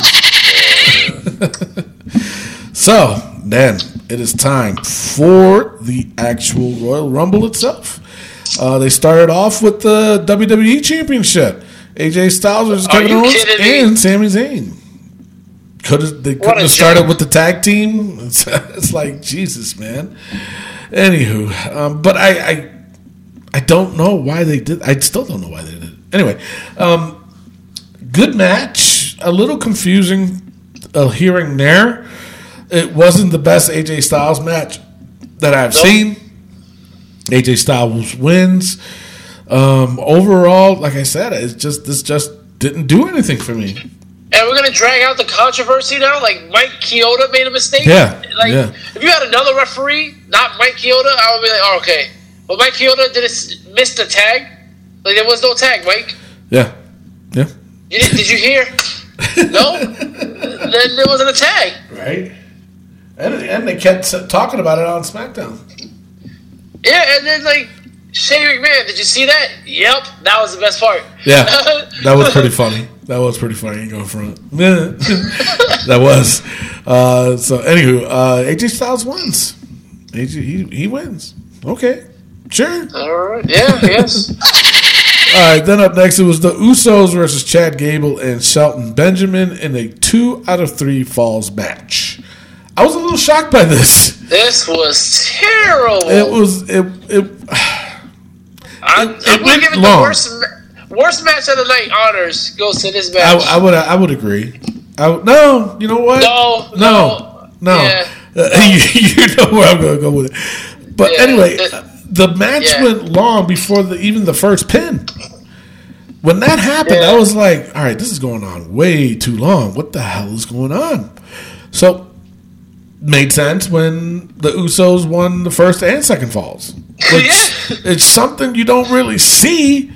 So, then, it is time for the actual Royal Rumble itself. Uh, they started off with the W W E Championship. A J Styles versus Kevin Owens and Sami Zayn. Could've, they couldn't have started joke. with the tag team. It's, it's like, Jesus, man. Anywho, um, but I, I I don't know why they did I still don't know why they did it. Anyway, um, good match. A little confusing uh, here and there. It wasn't the best A J Styles match that I've nope. seen. A J Styles wins. Um, overall, like I said, it's just this just didn't do anything for me. And we're gonna drag out the controversy now. Like Mike Chioda made a mistake. Yeah. Like yeah. if you had another referee, not Mike Chioda, I would be like, oh, okay. But Mike Chioda did a, missed a tag. Like there was no tag, Mike. Yeah. Yeah. You did, did you hear? No. Then there wasn't a tag. Right. And and they kept talking about it on SmackDown. Yeah, and then like Shane McMahon, did you see that? Yep, that was the best part. Yeah, that was pretty funny. That was pretty funny. I ain't going for it. That was. Uh, so, anywho, uh, A J Styles wins. A J he, he wins. Okay, sure. All right. Yeah. Yes. All right. Then up next, it was the Usos versus Chad Gable and Shelton Benjamin in a two out of three falls match. I was a little shocked by this. This was terrible. It was it it. it I'm, it I'm went gonna give it long. The worst worst match of the night honors goes to this match. I, I would I would agree. I would, no, you know what? No, no, no. no. Yeah, uh, no. You, you know where I'm gonna go with it. But yeah, anyway, the, the match yeah. went long before the, even the first pin. When that happened, yeah. I was like, "All right, this is going on way too long. What the hell is going on?" So. Made sense when the Usos won the first and second falls. Which yeah. It's something you don't really see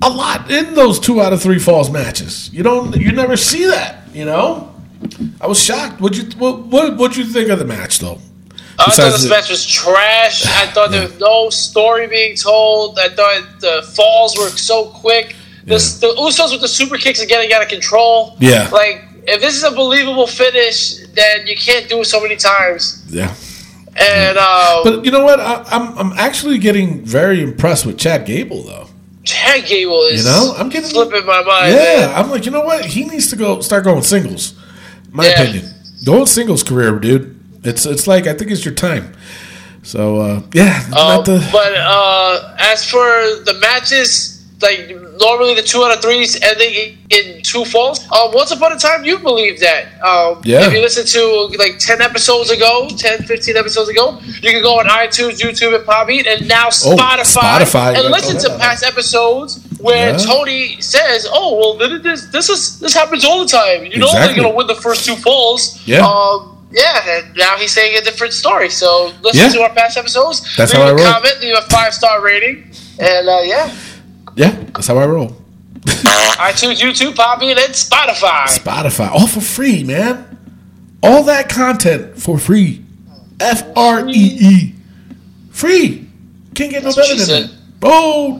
a lot in those two out of three falls matches. You don't, you never see that. You know, I was shocked. What you what what what'd you think of the match though? I thought this match was trash. I thought yeah. there was no story being told. I thought the falls were so quick. The, yeah. the Usos with the super kicks are getting out of control. Yeah, like. If this is a believable finish, then you can't do it so many times. Yeah. And um, but you know what? I, I'm I'm actually getting very impressed with Chad Gable though. Chad Gable is you know I'm getting slipping my mind. Yeah, man. I'm like you know what? He needs to go start going singles. My yeah. opinion, go singles career, dude. It's it's like I think it's your time. So uh, yeah. Um, not the... But uh, as for the matches. Like, normally the two out of threes ending in two falls. Uh, once upon a time, you believed that. Um, yeah. If you listen to, like, ten episodes ago, ten, fifteen episodes ago, you can go on iTunes, YouTube, and Podbean, and now Spotify. Oh, Spotify. And yeah, listen oh, yeah. to past episodes where yeah. Tony says, oh, well, this this, is, this happens all the time. You know exactly. They're going to win the first two falls. Yeah. Um, yeah, and now he's saying a different story. So listen yeah. to our past episodes. That's leave how I roll. Leave a comment, leave a five-star rating, and, uh, yeah. Yeah, that's how I roll. iTunes, YouTube, Podbean, and Spotify. Spotify. All for free, man. All that content for free. F R E E. Free. Can't get no better than that. Oh,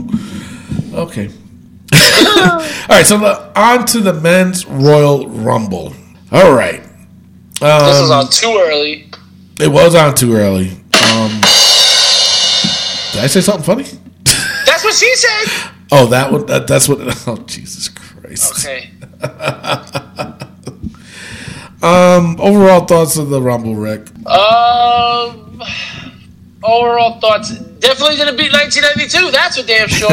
damn. Okay. All right, so on to the men's Royal Rumble. All right. Um, this was on too early. It was on too early. Um, did I say something funny? That's what she said. Oh, that one. That, that's what. Oh, Jesus Christ. Okay. um. Overall thoughts of the Rumble, Rick. Um. Overall thoughts. Definitely gonna beat nineteen ninety-two. That's for damn sure.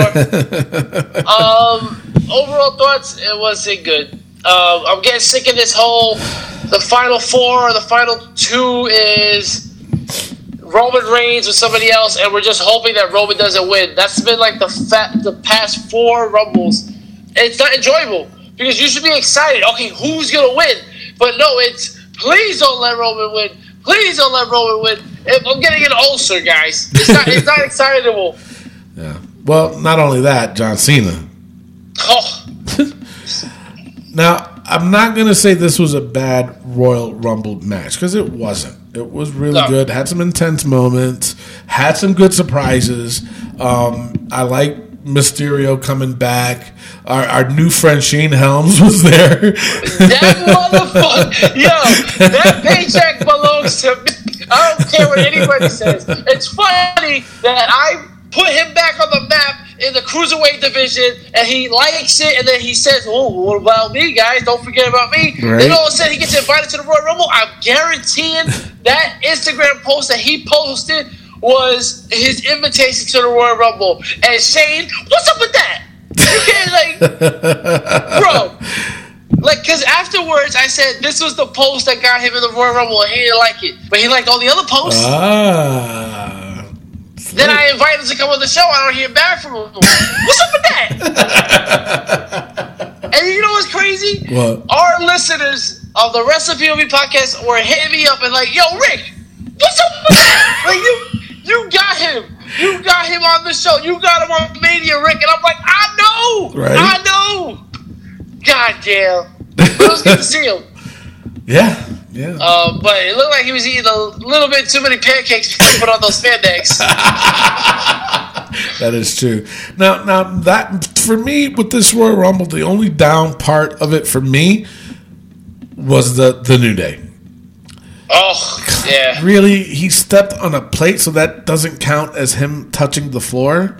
um. Overall thoughts. It wasn't good. Um. I'm getting sick of this whole The final four, or the final two is Roman Reigns with somebody else, and we're just hoping that Roman doesn't win. That's been like the fa- the past four Rumbles. It's not enjoyable because you should be excited. Okay, who's going to win? But no, it's please don't let Roman win. Please don't let Roman win. If I'm getting an ulcer, guys. It's not, it's not excitable. Yeah. Well, not only that, John Cena. Oh. Now, I'm not going to say this was a bad Royal Rumble match because it wasn't. It was really no. good. Had some intense moments. Had some good surprises. Um, I like Mysterio coming back. Our, our new friend Shane Helms was there. That motherfucker. Yo, that paycheck belongs to me. I don't care what anybody says. It's funny that I put him back on the map in the Cruiserweight division, and he likes it, and then he says, oh, what about me, guys? Don't forget about me. Right. Then all of a sudden, he gets invited to the Royal Rumble. I'm guaranteeing that Instagram post that he posted was his invitation to the Royal Rumble. And Shane, what's up with that? You can't, like, bro. Like, because afterwards, I said, this was the post that got him in the Royal Rumble, and he didn't like it. But he liked all the other posts. Ah. Then I invite him to come on the show. I don't hear back from him. What's up with that? And you know what's crazy? What? Our listeners of the Wrestling P O V podcast were hitting me up and like, yo, Rick, what's up with that? Like, you, you got him. You got him on the show. You got him on Mania, Rick. And I'm like, I know. Right? I know. God damn. It was good to see him. Yeah. Yeah. Uh, but it looked like he was eating a little bit too many pancakes before he put on those spandex. That is true. Now, now that for me with this Royal Rumble, the only down part of it for me was the the New Day. Oh, yeah. Really, he stepped on a plate, so that doesn't count as him touching the floor.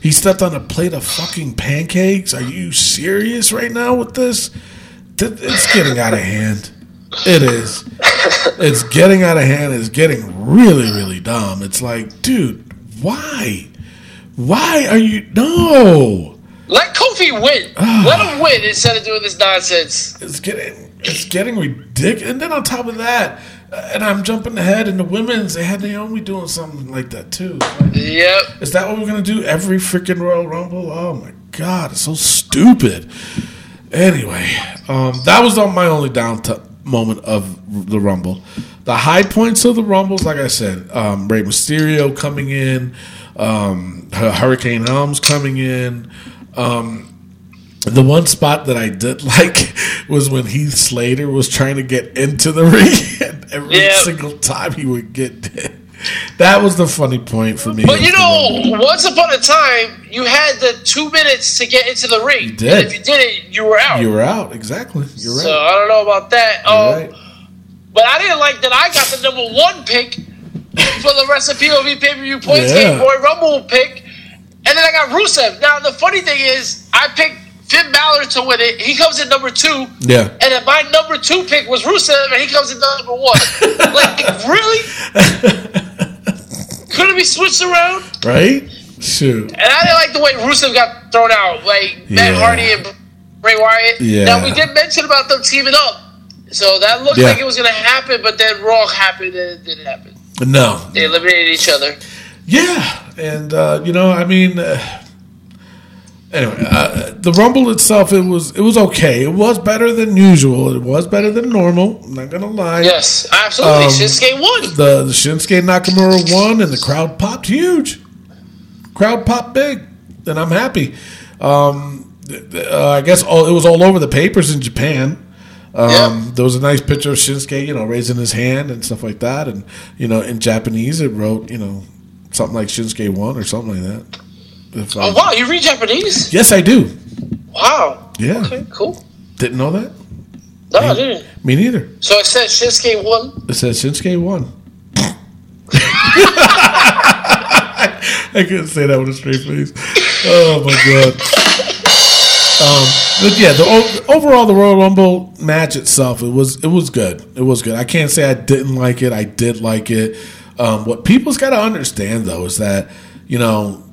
He stepped on a plate of fucking pancakes. Are you serious right now with this? It's getting out of hand. It is. It's getting out of hand. It's getting really, really dumb. It's like, dude, why? Why are you... No! Let Kofi win. Let him win instead of doing this nonsense. It's getting it's getting ridiculous. And then on top of that, and I'm jumping ahead, in the women's, they had Naomi doing something like that too. Like, yep. Is that what we're going to do every freaking Royal Rumble? Oh, my God. It's so stupid. Anyway, um, that was my only down... T- moment of the Rumble. The high points of the Rumbles, like I said, um, Rey Mysterio coming in, um, Hurricane Helms coming in. Um, the one spot that I did like was when Heath Slater was trying to get into the ring, and every yeah. single time he would get it. That was the funny point for me. But you know, once upon a time, you had the two minutes to get into the ring. You did. And if you didn't, you were out. You were out, exactly. You're right. So I don't know about that. Um, right. But I didn't like that I got the number one pick for the rest of P O V pay-per-view points yeah. game, Royal Rumble pick, and then I got Rusev. Now, the funny thing is, I picked Finn Balor to win it. He comes in number two. Yeah. And then my number two pick was Rusev, and he comes in number one. Like, really? Couldn't be switched around, right? Shoot. And I didn't like the way Rusev got thrown out, like yeah. Matt Hardy and Bray Wyatt. Yeah. Now we did mention about them teaming up, so that looked yeah. like it was going to happen, but then Raw happened and it didn't happen. No, they eliminated each other. Yeah, and uh, you know, I mean, uh, anyway, uh, the Rumble itself, it was it was okay. It was better than usual. It was better than normal. I'm not gonna lie. Yes, absolutely. Um, Shinsuke won. The, the Shinsuke Nakamura won, and the crowd popped huge. Crowd popped big, and I'm happy. Um, uh, I guess all, it was all over the papers in Japan. Um, yeah. There was a nice picture of Shinsuke, you know, raising his hand and stuff like that, and you know, in Japanese it wrote, you know, something like Shinsuke won or something like that. Oh, wow, you read Japanese? Yes, I do. Wow. Yeah. Okay, cool. Didn't know that? No, me, I didn't. Me neither. So it says Shinsuke won? It says Shinsuke won. I, I couldn't say that with a straight face. Oh, my God. Um, but, yeah, the, overall, the Royal Rumble match itself, it was it was good. It was good. I can't say I didn't like it. I did like it. Um, what people's got to understand, though, is that, you know,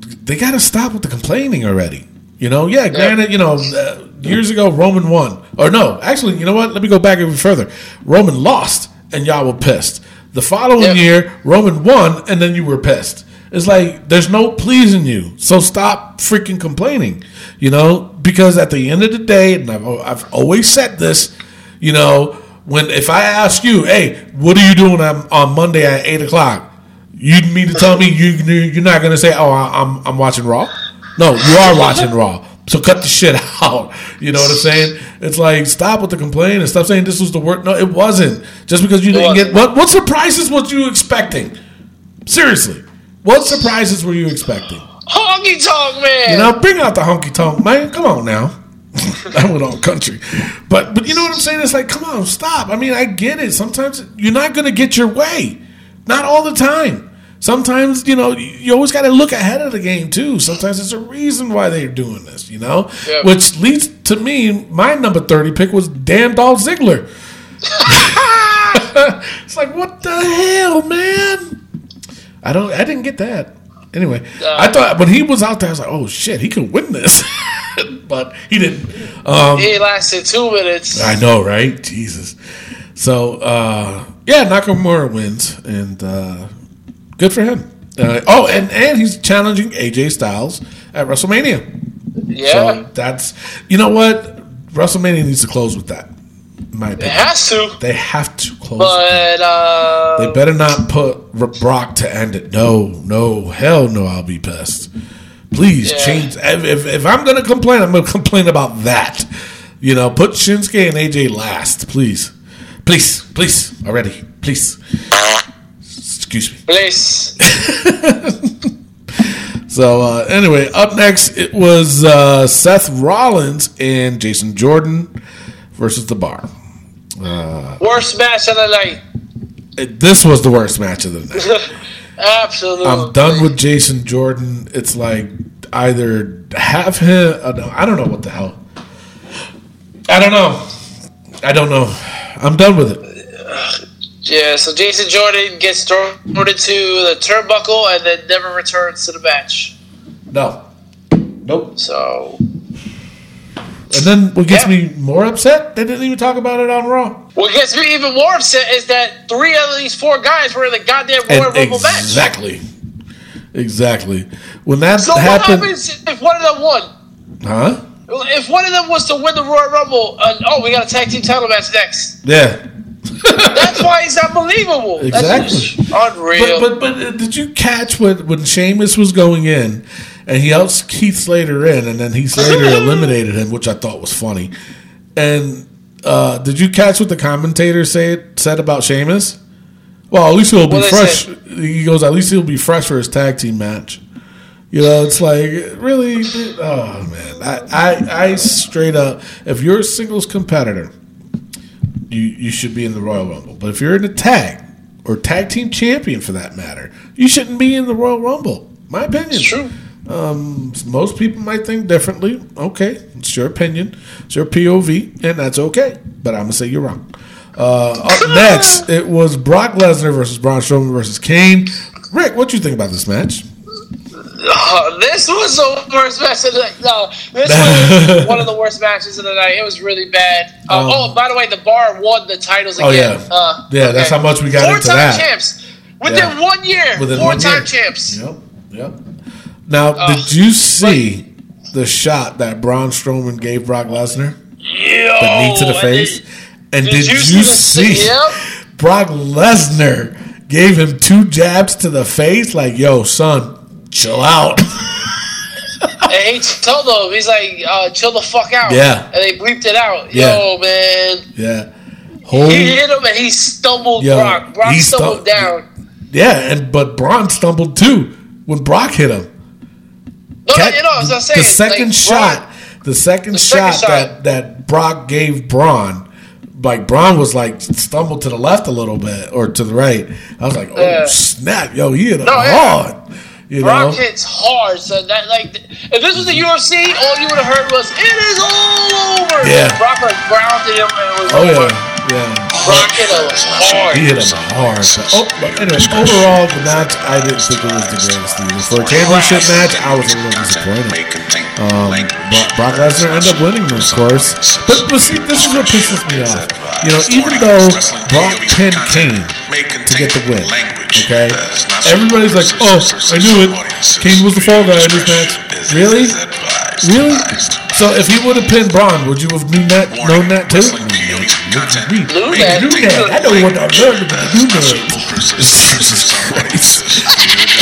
they got to stop with the complaining already. You know, yeah, granted, you know, uh, years ago, Roman won. Or no, actually, you know what? Let me go back even further. Roman lost, and y'all were pissed. The following yep. year, Roman won, and then you were pissed. It's like, there's no pleasing you. So stop freaking complaining, you know? Because at the end of the day, and I've, I've always said this, you know, when if I ask you, hey, what are you doing on, on Monday at eight o'clock? You mean to tell me you, you're not going to say, oh, I'm, I'm watching Raw? No, you are watching Raw. So cut the shit out. You know what I'm saying? It's like, stop with the complaint and stop saying this was the worst. No, it wasn't. Just because you it didn't wasn't. get what what surprises were you expecting? Seriously. What surprises were you expecting? Honky Tonk Man. You know, bring out the Honky Tonk Man. Come on now. That went on country. But but you know what I'm saying? It's like, come on, stop. I mean, I get it. Sometimes you're not going to get your way. Not all the time. Sometimes, you know, you always got to look ahead of the game, too. Sometimes there's a reason why they're doing this, you know? Yep. Which leads to me, my number thirty pick was damn Dolph Ziggler. It's like, what the hell, man? I don't, I didn't get that. Anyway, uh, I thought when he was out there, I was like, oh, shit, he could win this. But he didn't. Um, he lasted two minutes. I know, right? Jesus. So, uh, yeah, Nakamura wins, and... Uh, good for him. Uh, oh, and, and he's challenging A J Styles at WrestleMania. Yeah. So that's, you know what? WrestleMania needs to close with that, in my opinion. It has to. They have to close but, with that. Uh, they better not put Brock to end it. No, no, hell no, I'll be pissed. Please yeah. change. If, if, if I'm going to complain, I'm going to complain about that. You know, put Shinsuke and A J last, please. Please, please, already, please. Excuse me. Please. So, uh, anyway, up next, it was uh, Seth Rollins and Jason Jordan versus The Bar. Uh, worst match of the night. It, this was the worst match of the night. Absolutely. I'm done with Jason Jordan. It's like either have him. Uh, no, I don't know what the hell. I don't know. I don't know. I'm done with it. Yeah, so Jason Jordan gets thrown into the turnbuckle and then never returns to the match. No. Nope. So. And then what gets yeah. me more upset, they didn't even talk about it on Raw. What gets me even more upset is that three of these four guys were in the goddamn Royal Rumble match. Exactly. Exactly. When that so happened. So what happens if one of them won? Huh? If one of them was to win the Royal Rumble, uh, oh, we got a tag team title match next. Yeah. That's why it's unbelievable. Exactly. That's unreal. But, but but did you catch when when Sheamus was going in and he helps Keith Slater in and then Heath Slater eliminated him, which I thought was funny. And uh, did you catch what the commentator said said about Sheamus? Well, at least he'll be what fresh. He goes, at least he'll be fresh for his tag team match. You know, it's like, really? Oh, man. I, I, I straight up, if you're a singles competitor, You you should be in the Royal Rumble. But if you're in a tag or tag team champion for that matter, you shouldn't be in the Royal Rumble. My opinion. It's true. Um, most people might think differently. Okay, it's your opinion. It's your P O V, and that's okay. But I'm going to say you're wrong. Uh, up next, it was Brock Lesnar versus Braun Strowman versus Kane. Rick, what do you think about this match? Uh, this was the worst match of the night. No, this was one of the worst matches of the night. It was really bad. Uh, um, oh, by the way, the Bar won the titles again. Oh, yeah, uh, yeah okay. That's how much we got four into that. Four-time champs. Within yeah. one year, four-time champs. Yep, yep. Now, uh, did you see but, the shot that Braun Strowman gave Brock Lesnar? Yo, the knee to the face? And did, and did, did you, you see, see yep. Brock Lesnar gave him two jabs to the face? Like, yo, son. Chill out. And he told them, he's like, uh, chill the fuck out. Yeah. And they bleeped it out. Yeah. Yo, man. Yeah. Holy he hit him and he stumbled yo, Brock. Brock he stumbled stu- down. Yeah, and but Braun stumbled too when Brock hit him. No, Cat, no, you know, I was not saying. The second like, shot, Braun, the second the shot, shot that, that Brock gave Braun, like Braun was like stumbled to the left a little bit or to the right. I was like, oh, yeah. snap. Yo, he hit him no, hard. Yeah. You Brock know? Hits hard, so that like if this was the U F C, all you would have heard was "It is all over." Yeah, Brock grounded him and it was oh, over. Yeah. Yeah. Brock hit him hard. He hit him hard. Oh, but anyway, overall, the match, I didn't think it was the greatest either. For a championship match, I was a little disappointed. Um, but Brock Lesnar ended up winning, of course. But, but see, this is what pisses me off. You know, even though Brock pinned Kane to get the win, okay? Everybody's like, oh, I knew it. Kane was the fall guy in this match. Really? Really? So if he would have pinned Braun, would you have known that, known that too? Knew that. Knew that. I know what I'm learning, but I knew that. Jesus Christ.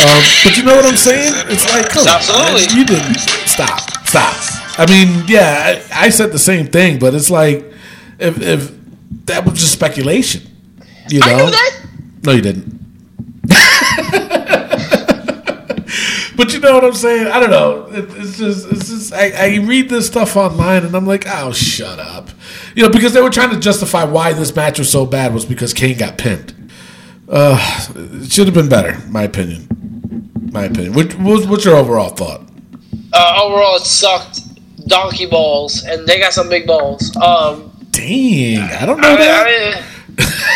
um, but you know what I'm saying? It's like, come on, man, you didn't. Stop. Stop. I mean, yeah, I, I said the same thing, but it's like, if, if that was just speculation, you know? I knew that. No, you didn't. But you know what I'm saying? I don't know. It, it's just, it's just. I, I read this stuff online, and I'm like, oh, shut up. You know, because they were trying to justify why this match was so bad was because Kane got pinned. Uh, it should have been better, my opinion. My opinion. What, what, what's your overall thought? Uh, overall, it sucked. Donkey balls, and they got some big balls. Um, Dang, I don't know I, that.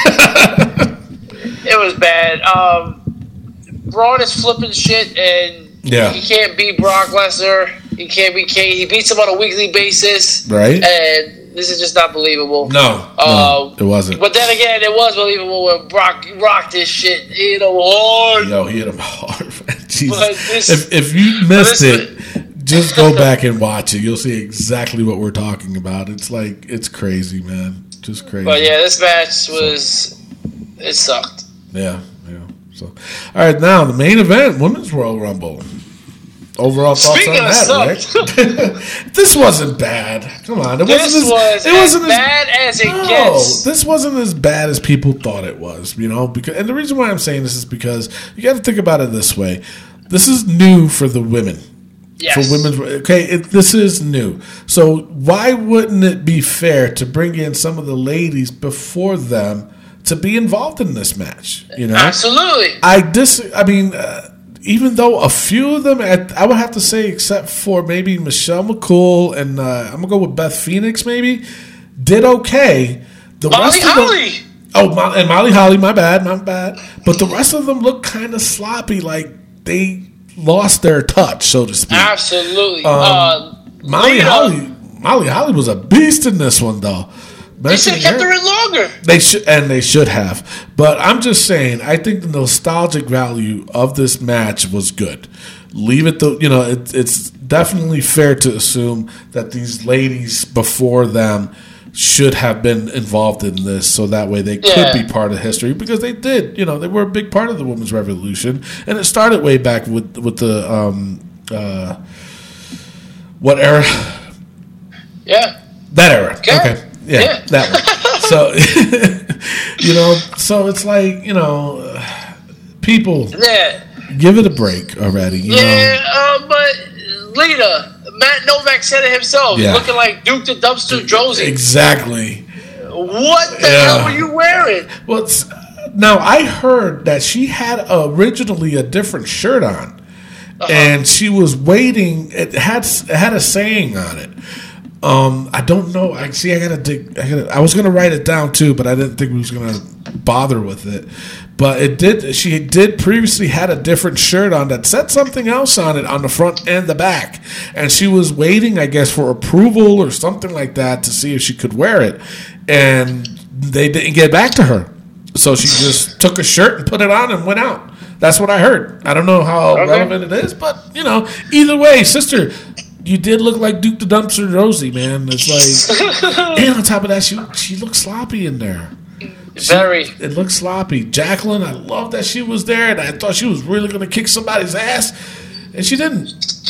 I, it was bad. Um, Braun is flipping shit, and... Yeah. He can't beat Brock Lesnar. He can't beat Kane. He beats him on a weekly basis. Right. And this is just not believable. No. Uh, no it wasn't. But then again, it was believable when Brock rocked this shit. He hit him hard. Yo, he hit him hard. Jesus. This, if, if you missed it, just go back and watch it. You'll see exactly what we're talking about. It's like, it's crazy, man. Just crazy. But yeah, this match was... It sucked. Yeah. So, all right, now the main event, Women's Royal Rumble. Overall thoughts Speaking on that, right? This wasn't bad. Come on, it this wasn't as, was it wasn't as bad as, as it no, gets. This wasn't as bad as people thought it was, you know. Because, and the reason why I'm saying this is because you got to think about it this way: this is new for the women. Yes. For women's, okay, it, this is new. So why wouldn't it be fair to bring in some of the ladies before them to be involved in this match, you know? Absolutely. I dis- I mean, uh, even though a few of them, at, I would have to say, except for maybe Michelle McCool and uh, I'm going to go with Beth Phoenix maybe, did okay. The Molly rest Holly. Of them, oh, Mo- and Molly Holly, my bad, my bad. But the rest of them looked kind of sloppy, like they lost their touch, so to speak. Absolutely. Um, uh, Molly Leo. Holly, Molly Holly was a beast in this one, though. They should have kept her in longer. They should, and they should have. But I'm just saying, I think the nostalgic value of this match was good. Leave it, the you know, it, it's definitely fair to assume that these ladies before them should have been involved in this, so that way they yeah. could be part of history, because they did. You know, they were a big part of the women's revolution, and it started way back with with the um uh what era? Yeah, that era. Okay. okay. Yeah, yeah, that one. So, you know, so it's like, you know, people, yeah. give it a break already. You yeah, know? Uh, but Lita, Matt Novak said it himself, yeah. looking like Duke the Dumpster Josie. Exactly. What the yeah. hell were you wearing? Well, it's, now, I heard that she had originally a different shirt on, uh-huh. and she was waiting. It had, it had a saying on it. Um, I don't know. I see. I gotta dig. I, gotta, I was gonna write it down too, but I didn't think we was gonna bother with it. But it did. She did previously had a different shirt on that said something else on it on the front and the back, and she was waiting, I guess, for approval or something like that to see if she could wear it, and they didn't get back to her, so she just took a shirt and put it on and went out. That's what I heard. I don't know how okay. relevant it is, but you know, either way, sister. You did look like Duke the Dumpster Rosie, man. It's like, and on top of that, she she looked sloppy in there. She, Very. It looked sloppy. Jacqueline, I love that she was there, and I thought she was really going to kick somebody's ass, and she didn't.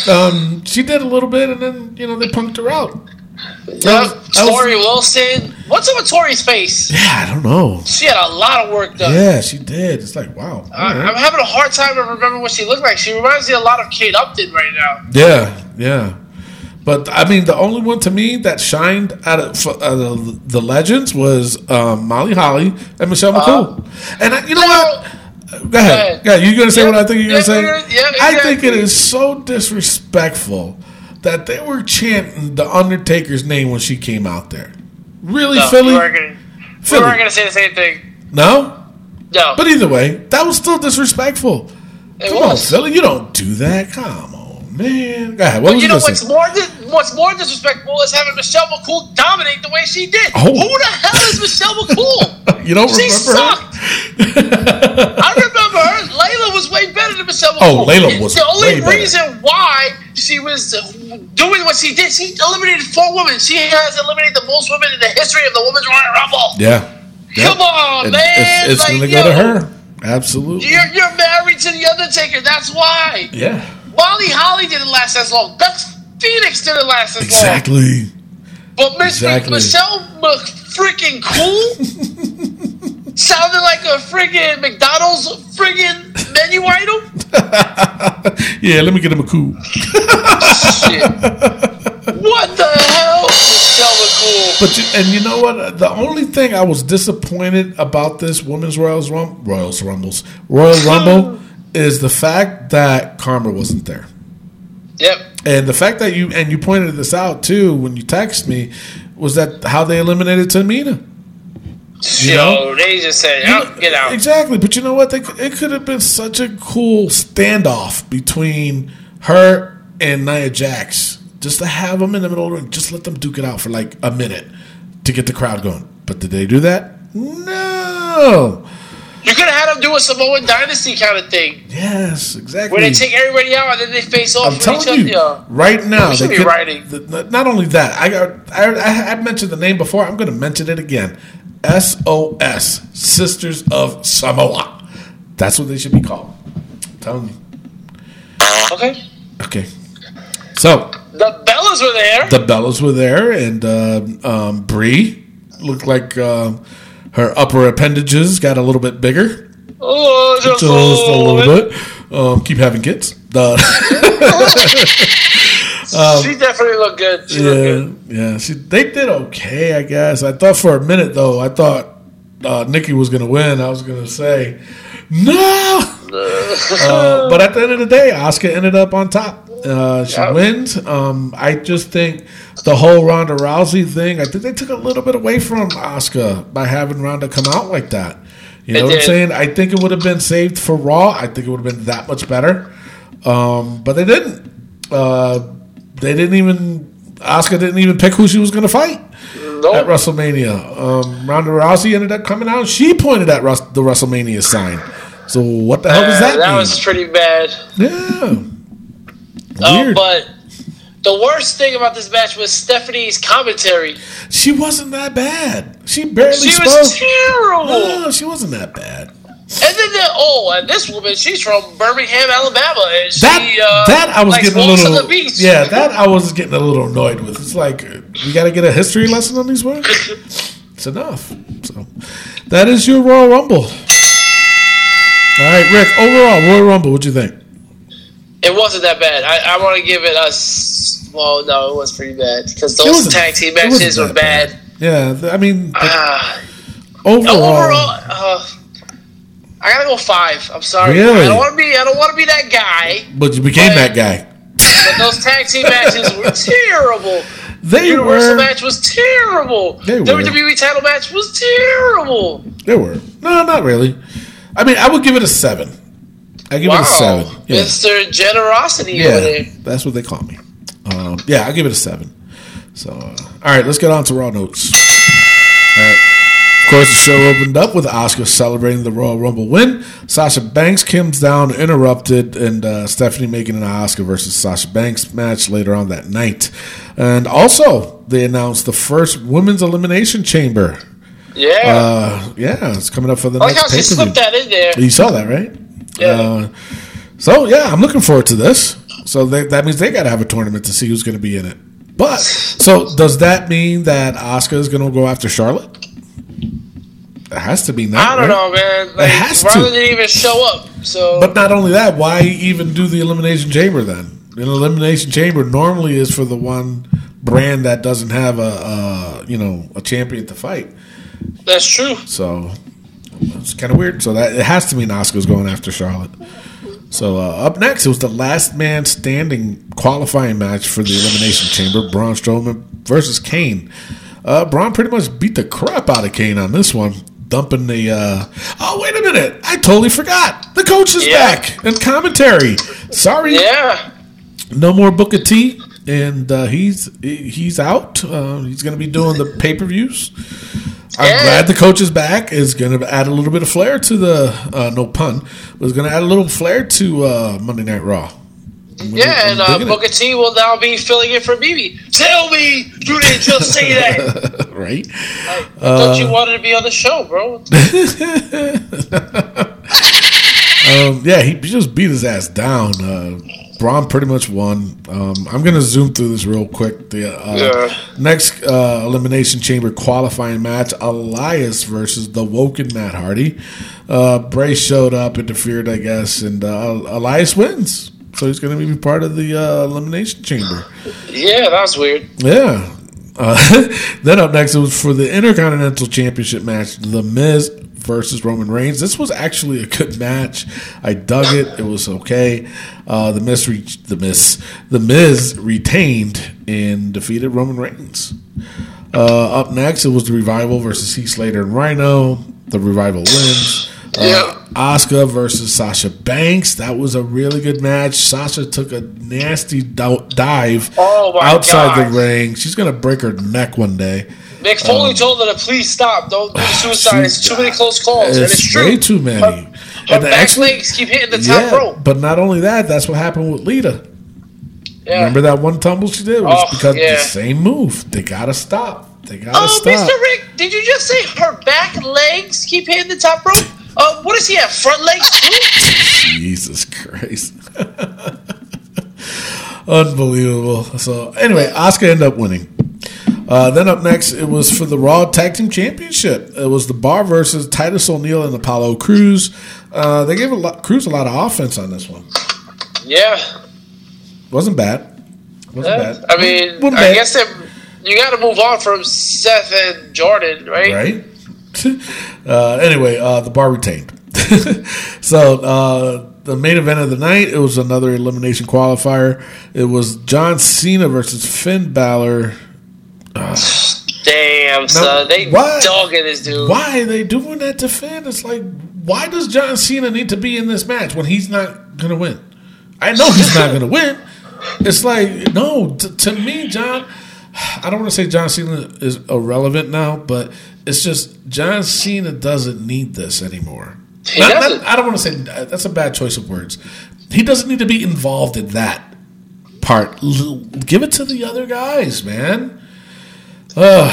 Um, she did a little bit, and then you know they punked her out. Yep. Was, Tori was, Wilson. What's up with Tori's face? Yeah, I don't know. She had a lot of work done. Yeah, she did. It's like, wow. I, right. I'm having a hard time to remember what she looked like. She reminds me a lot of Kate Upton right now. Yeah, yeah. But, I mean, the only one to me that shined out of uh, the, the legends was um, Molly Holly and Michelle McCool. Uh, and, I, you know what? Go ahead. Go ahead. You're going to say yeah, what I think you're yeah, going to say? Yeah, exactly. I think it is so disrespectful that they were chanting The Undertaker's name when she came out there. Really, no, Philly? Gonna, Philly. We weren't going to say the same thing. No? No. But either way, that was still disrespectful. It Come was. on, Philly. You don't do that. Come on, man. Go ahead. What was you know what's more, what's more disrespectful is having Michelle McCool dominate the way she did. Oh. Who the hell is Michelle McCool? You don't she remember sucked. her? I remember her. Layla was way better than Michelle McCool. Oh, Layla was The only way reason better. why she was doing what she did, she eliminated four women. She has eliminated the most women in the history of the Women's Royal Rumble. Yeah. Yep. Come on, it, man. It's, it's like, going to go to her. Absolutely. You're, you're married to The Undertaker. That's why. Yeah. Molly Holly didn't last as long. That's Phoenix didn't last as exactly. long. Exactly. But Miss exactly. Michelle looked freaking cool. Sounded like a friggin' McDonald's friggin' menu item. Yeah, let me get him a cool. Shit. What the hell? Michelle McCool. But you, and you know what? The only thing I was disappointed about this women's Royals Rumble, Royals Rumbles, Royal Rumble is the fact that Karma wasn't there. Yep. And the fact that you and you pointed this out too when you texted me was that how they eliminated Tamina. You know? Yo, they just said, oh, get out. Exactly. But you know what? They, it could have been such a cool standoff between her and Nia Jax. Just to have them in the middle of the ring, just let them duke it out for like a minute to get the crowd going. But did they do that? No. You could have had them do a Samoan Dynasty kind of thing. Yes, exactly. Where they take everybody out and then they face off with each other. You, right now, we should they be could, writing. The, not only that, I got I, I mentioned the name before. I'm going to mention it again. S O S, Sisters of Samoa. That's what they should be called. I'm telling you. Okay. Okay. So. The Bellas were there. The Bellas were there, and uh, um, Brie looked like uh, her upper appendages got a little bit bigger. Oh, just, just a little, little bit. bit. Um, keep having kids. Uh, um, she definitely looked good. She yeah, looked good. Yeah, she, they did okay, I guess. I thought for a minute, though, I thought uh, Nikki was going to win. I was going to say, no! uh, but at the end of the day, Asuka ended up on top. Uh, she yep. wins. Um, I just think the whole Ronda Rousey thing, I think they took a little bit away from Asuka by having Ronda come out like that. You know it what did. I'm saying? I think it would have been saved for Raw. I think it would have been that much better. Um, but they didn't. Uh, they didn't even, Asuka didn't even pick who she was going to fight nope. at WrestleMania. Um, Ronda Rousey ended up coming out. She pointed at Rus- the WrestleMania sign. So what the hell does that uh, that mean? That was pretty bad. Yeah. Uh, but the worst thing about this match was Stephanie's commentary. She wasn't that bad. She barely she spoke. She was terrible. No, she wasn't that bad. And then, the, oh, and this woman, she's from Birmingham, Alabama. And she, that, uh, that I was like, getting a little. The beach. Yeah, that I was getting a little annoyed with. It's like, we got to get a history lesson on these words? It's enough. So, that is your Royal Rumble. All right, Rick, overall, Royal Rumble, what'd you think? It wasn't that bad. I, I want to give it a... Well, no, it was pretty bad. Because those tag team matches were bad. bad. Yeah, I mean... Uh, overall... overall uh, I got to go five. I'm sorry. Really? I don't want to be I don't want to be that guy. But you became but, that guy. But those tag team matches were terrible. They the Universal were. match was terrible. They were. W W E title match was terrible. They were. No, not really. I mean, I would give it a seven. I give wow. it a seven. Yeah. Mister Generosity yeah, over there. That's what they call me. Um, yeah, I'll give it a seven. So, uh, all right, let's get on to Raw Notes. All right. Of course, the show opened up with Asuka celebrating the Royal Rumble win. Sasha Banks comes down, interrupted, and uh, Stephanie making an Asuka versus Sasha Banks match later on that night. And also, they announced the first women's elimination chamber. Yeah. Uh, yeah, it's coming up for the I next like how she slipped that in there. You saw that, right? Yeah. Uh, so yeah, I'm looking forward to this. So they, that means they got to have a tournament to see who's going to be in it. But so does that mean that Asuka is going to go after Charlotte? It has to be. Not, I don't right? know, man. Like, it has Ronda to. Didn't even show up. So, but not only that, why even do the elimination chamber then? An elimination chamber normally is for the one brand that doesn't have a, a you know a champion to fight. That's true. So. It's kind of weird. So that it has to mean Asuka's going after Charlotte. So uh, up next, it was the last man standing qualifying match for the Elimination Chamber, Braun Strowman versus Kane. Uh, Braun pretty much beat the crap out of Kane on this one, dumping the... Uh, oh, wait a minute. I totally forgot. The coach is yeah. back and commentary. Sorry. Yeah. No more Booker T, and uh, he's he's out. Uh, he's going to be doing the pay-per-views. I'm yeah. glad the coach is back. Is going to add a little bit of flair to the... Uh, no pun. Was going to add a little flair to uh, Monday Night Raw. When yeah, and uh, Booker it. T will now be filling in for B B. Tell me, you didn't just say that, right? I thought uh, you wanted to be on the show, bro. um, yeah, he just beat his ass down. Uh, Braun pretty much won. Um, I'm gonna zoom through this real quick. The uh, yeah. next uh, Elimination Chamber qualifying match: Elias versus the Woken Matt Hardy. Uh, Bray showed up, interfered, I guess, and uh, Elias wins. So he's going to be part of the uh, Elimination Chamber. Yeah, that was weird. Yeah. Uh, then up next, it was for the Intercontinental Championship match, The Miz versus Roman Reigns. This was actually a good match. I dug it. It was okay. Uh, the Miz re- the Miz, the Miz retained and defeated Roman Reigns. Uh, up next, it was The Revival versus Heath Slater and Rhino. The Revival wins. Uh, yeah. Asuka versus Sasha Banks. That was a really good match. Sasha took a nasty do- dive oh outside God. the ring. She's going to break her neck one day. Mick Foley um, told her to please stop. Don't do suicide. It's too many close calls. It's, and it's true. Way too many. Her, her and the back actually, legs keep hitting the top yeah, rope. But not only that, that's what happened with Lita. Yeah. Remember that one tumble she did? It was oh, because yeah. the same move. They got to stop. They got to oh, stop. Oh, Mister Rick, did you just say her back legs keep hitting the top rope? Uh, what does he have? Front legs too? Jesus Christ. Unbelievable. So, anyway, Asuka ended up winning. Uh, then up next, it was for the Raw Tag Team Championship. It was the Bar versus Titus O'Neil and Apollo Crews. Uh, they gave a lot, Crews a lot of offense on this one. Yeah. Wasn't bad. Wasn't yeah. bad. I mean, Wasn't I bad. guess it, you got to move on from Seth and Jordan, right? Right. Uh, anyway, uh, the Bar retained. So uh, the main event of the night, it was another elimination qualifier. It was John Cena versus Finn Balor. Uh, Damn, now, son. They why, dogging this dude. Why are they doing that to Finn? It's like, why does John Cena need to be in this match when he's not going to win? I know he's not going to win. It's like, no, t- to me, John... I don't want to say John Cena is irrelevant now, but it's just John Cena doesn't need this anymore. He not, doesn't. Not, I don't want to say that's a bad choice of words. He doesn't need to be involved in that part. Give it to the other guys, man. Uh,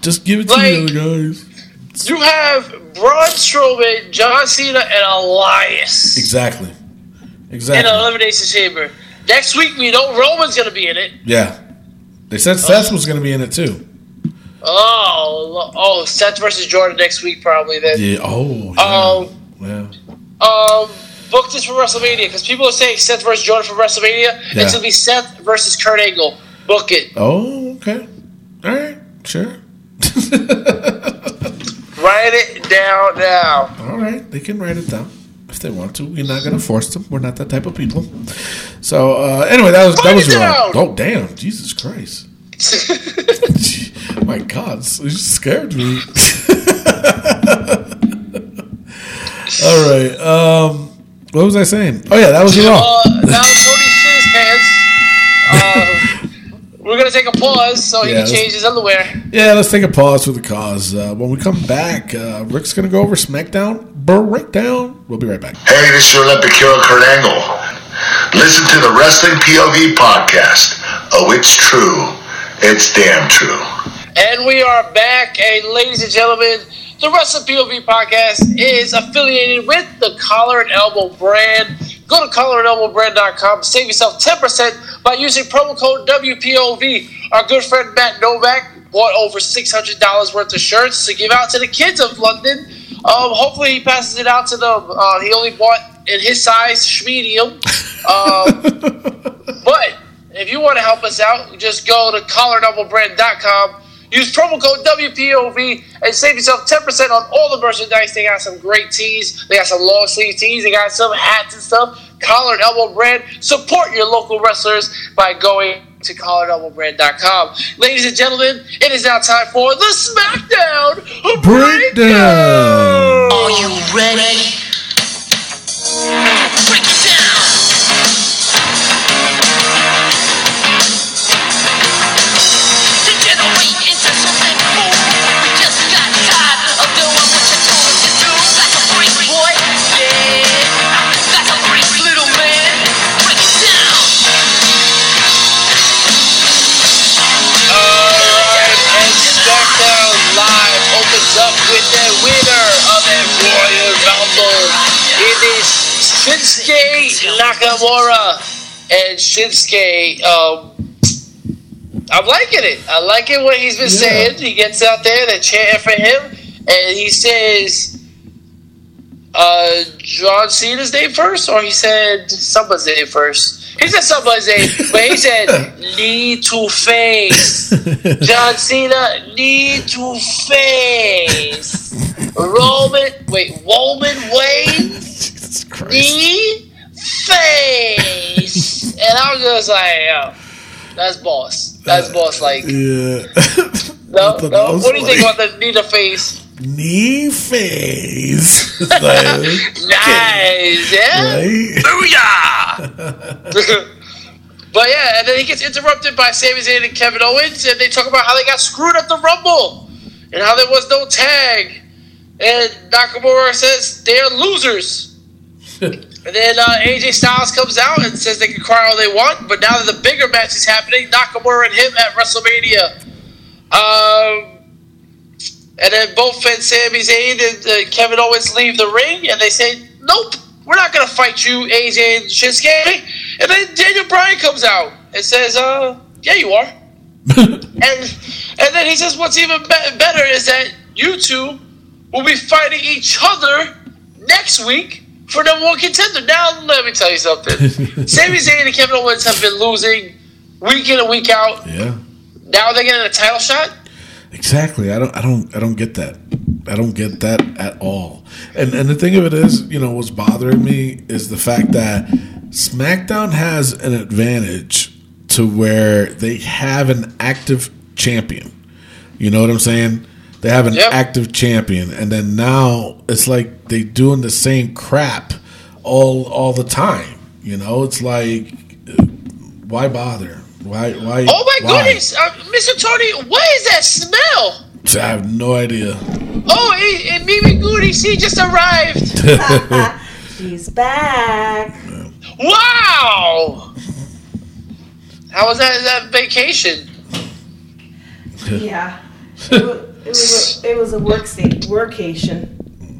just give it to like, the other guys. You have Braun Strowman, John Cena, and Elias. Exactly. Exactly. In an Elimination Chamber. Next week, we know Roman's going to be in it. Yeah. They said Seth was going to be in it too. Oh, oh, Seth versus Jordan next week probably then. Yeah. Oh. Yeah. Um. Yeah. Um. Book this for WrestleMania because people are saying Seth versus Jordan for WrestleMania. Yeah. It's going to be Seth versus Kurt Angle. Book it. Oh, okay. All right. Sure. Write it down now. All right, they can write it down. If they want to, we're not going to force them. We're not that type of people. So uh, anyway, that was Find that was wrong. Oh damn, Jesus Christ! Gee, my God, you scared me. All right, um, what was I saying? Oh yeah, that was wrong. Uh, now Tony shit his pants. Uh, we're gonna take a pause so he yeah, can change his underwear. Yeah, let's take a pause for the cause. Uh, when we come back, uh, Rick's gonna go over SmackDown. Breakdown. We'll be right back. Hey, this is your Olympic hero, Kurt Angle. Listen to the Wrestling P O V podcast. Oh, it's true. It's damn true. And we are back. And ladies and gentlemen, the Wrestling P O V podcast is affiliated with the Collar and Elbow brand. Go to collar and elbow brand dot com. Save yourself ten percent by using promo code W P O V. Our good friend Matt Novak bought over six hundred dollars worth of shirts to give out to the kids of London. Um, hopefully he passes it out to them. Uh, he only bought in his size, medium. Um, but if you want to help us out, just go to collar and elbow brand dot com. Use promo code W P O V and save yourself ten percent on all the merchandise. They got some great tees. They got some long sleeve tees. They got some hats and stuff. Collar and Elbow Brand. Support your local wrestlers by going to Colorado Brand dot com. Ladies and gentlemen, it is now time for the SmackDown Breakdown. Are you ready? Breakdown. To generate into something cool, we just got tired of doing what you told us to do. That's a break, boy. Yeah. That's a break, little man. Break it down. Alright, and SmackDown Live opens up with the winner of the Royal Rumble. It is Shinsuke Nakamura, and Shinsuke, um, I'm liking it. I like it what he's been yeah. saying. He gets out there, they're chanting for him, and he says uh, John Cena's name first, or he said someone's name first. He said someone's name, but he said knee to face. John Cena, knee to face. Roman, wait, Roman Reigns. knee face. And I was just like, yo, that's boss. That's boss like. Yeah. No, no. What do you think about the knee to face? Knee face. Like, nice, yeah? Booyah! Right? But yeah, and then he gets interrupted by Sami Zayn and Kevin Owens, and they talk about how they got screwed up the Rumble and how there was no tag. And Nakamura says they're losers. And then uh, A J Styles comes out and says they can cry all they want, but now that the bigger match is happening, Nakamura and him at WrestleMania. Um, and then both Finn, Sami Zayn and uh, Kevin Owens leave the ring, and they say, nope, we're not going to fight you, A J and Shinsuke. And then Daniel Bryan comes out and says, "Uh, yeah, you are." and and then he says what's even be- better is that you two will be fighting each other next week for number one contender. Now, let me tell you something. Sami Zayn and Kevin Owens have been losing week in and week out. Yeah. Now they're getting a title shot? Exactly. I don't I don't I don't get that. I don't get that at all. And and the thing of it is, you know, what's bothering me is the fact that SmackDown has an advantage to where they have an active champion. You know what I'm saying? They have an yep. active champion, and then now it's like they doing the same crap all all the time. You know, it's like, why bother? Why? Why? Oh my why? goodness, uh, Mister Tony, what is that smell? I have no idea. Oh, and, and Mimi Goody, she just arrived. She's back. Wow. How was that? That vacation? Yeah. It was a, it was a work state, workation.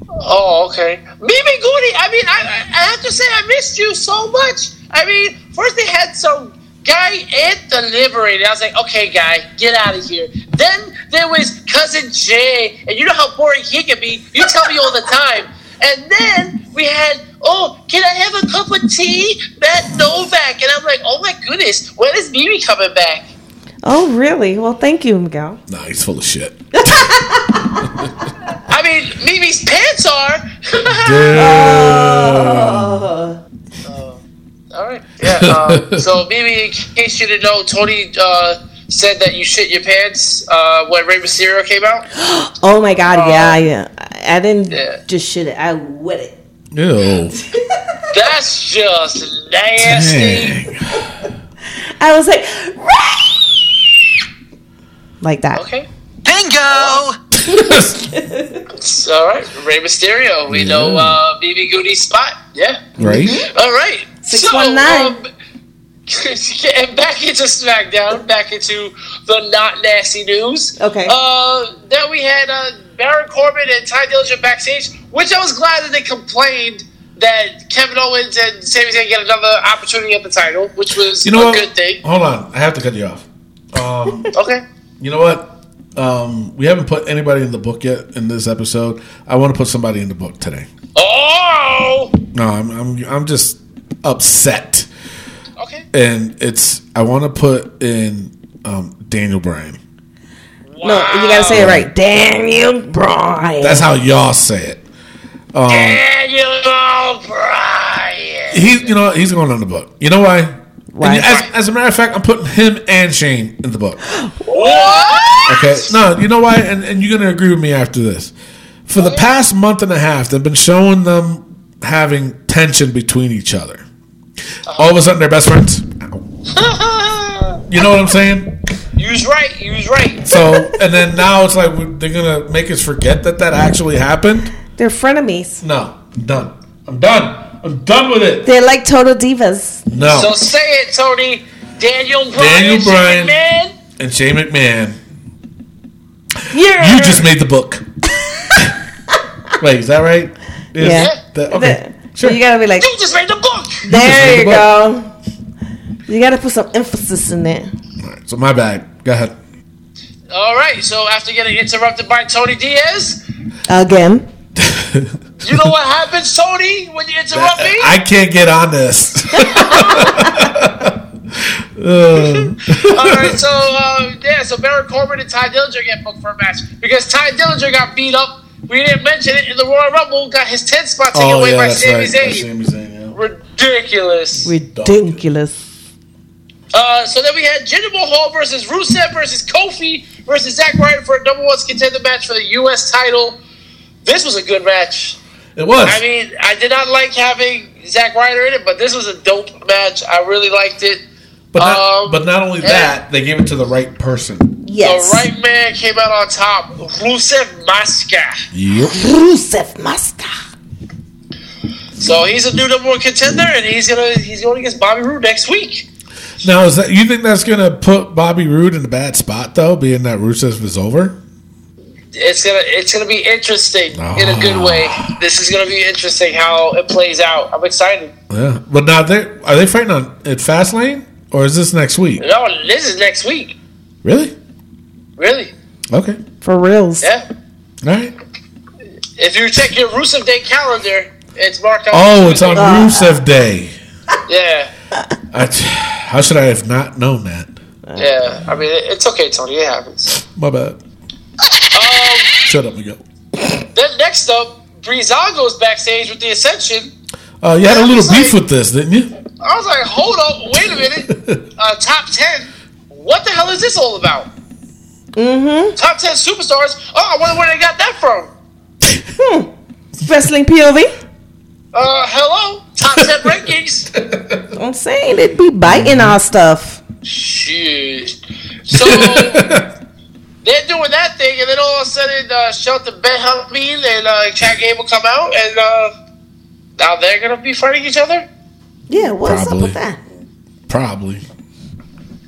Oh, okay. Mimi Goody, I mean, I, I have to say I missed you so much. I mean, first they had some guy at the Liberator. I was like, okay, guy, get out of here. Then there was Cousin Jay, and you know how boring he can be. You tell me all the time. And then we had, oh, can I have a cup of tea? Matt Novak. And I'm like, oh, my goodness, when is Mimi coming back? Oh, really? Well, thank you, Miguel. Nah, he's full of shit. I mean, Mimi's pants are. oh. uh, all right. Yeah. Uh, so, Mimi, in case you didn't know, Tony uh, said that you shit your pants uh, when Rey Mysterio came out. Oh, my God. Uh, yeah, yeah. I didn't yeah. just shit it. I wet it. Ew. That's just nasty. Dang. I was like, Rey! Like that. Okay. Bingo! All right. Rey Mysterio. We yeah. know uh, B B Goody's spot. Yeah. Right. All right. six one nine. So, um, and back into SmackDown. Back into the not nasty news. Okay. Uh, then we had uh, Baron Corbin and Ty Dillinger backstage, which I was glad that they complained that Kevin Owens and Sami Zayn get another opportunity at the title, which was you know a what? good thing. Hold on. I have to cut you off. Um, okay. You know what? Um, we haven't put anybody in the book yet in this episode. I want to put somebody in the book today. Oh! No, I'm I'm, I'm just upset. Okay. And it's I want to put in um, Daniel Bryan. Wow. No, you gotta say it right, Daniel Bryan. That's how y'all say it. Um, Daniel Bryan. He's you know he's going on the book. You know why? Right. As, as a matter of fact, I'm putting him and Shane in the book. What? Okay. No, you know why? And, and you're going to agree with me after this. For the past month and a half, they've been showing them having tension between each other. All of a sudden, they're best friends. You know what I'm saying? You was right. You was right. So, and then now it's like they're going to make us forget that that actually happened. They're frenemies. No. I'm done. I'm done. I'm done with it. They're like total divas. No. So say it, Tony. Daniel Bryan, Daniel Bryan and Shane McMahon. Yeah. You just made the book. Wait, is that right? Is yeah. That, okay. The, sure. You gotta be like. You just made the book. There you, you go. You gotta put some emphasis in there. All right. So my bad. Go ahead. All right. So after getting interrupted by Tony Diaz again. You know what happens, Tony, when you interrupt me? I can't get on this. uh. All right, so, uh, yeah, so Baron Corbin and Ty Dillinger get booked for a match because Ty Dillinger got beat up. We didn't mention it in the Royal Rumble. Got his tenth spot taken oh, away yeah, by Sami right. Zayn. Zayn yeah. Ridiculous. Ridiculous. Uh, so then we had Jinder Mahal versus Rusev versus Kofi versus Zack Ryder for a number one contender match for the U S title. This was a good match. It was. I mean, I did not like having Zack Ryder in it, but this was a dope match. I really liked it. But not, um, but not only that, they gave it to the right person. Yes. The right man came out on top. Rusev Maska. Yep. Rusev Maska. So he's a new number one contender, and he's gonna he's going against Bobby Roode next week. Now, is that you think that's gonna put Bobby Roode in a bad spot though, being that Rusev is over? It's gonna, it's gonna be interesting oh. in a good way. This is gonna be interesting how it plays out. I'm excited. Yeah, but now they are they fighting on at Fastlane or is this next week? No, this is next week. Really? Really? Okay. For reals. Yeah. All right. If you check your Rusev Day calendar, it's marked on. Oh, Rusev it's on uh. Rusev Day. Yeah. I, how should I have not known that? Yeah, I mean it's okay, Tony. It happens. My bad. Um, Shut up and go. Then next up, Breezango's backstage with the Ascension. Uh, you had a little beef like, with this, didn't you? I was like, hold up, wait a minute. uh, top ten. What the hell is this all about? Mm-hmm. Top ten superstars. Oh, I wonder where they got that from. Hmm. Wrestling P O V? Uh, hello? Top ten rankings. I'm saying they'd be biting our stuff. Shit. So... They're doing that thing, and then all of a sudden, uh, Shelton Benjamin and uh, Chad Gable come out, and uh, now they're going to be fighting each other? Yeah, what's Probably. up with that? Probably.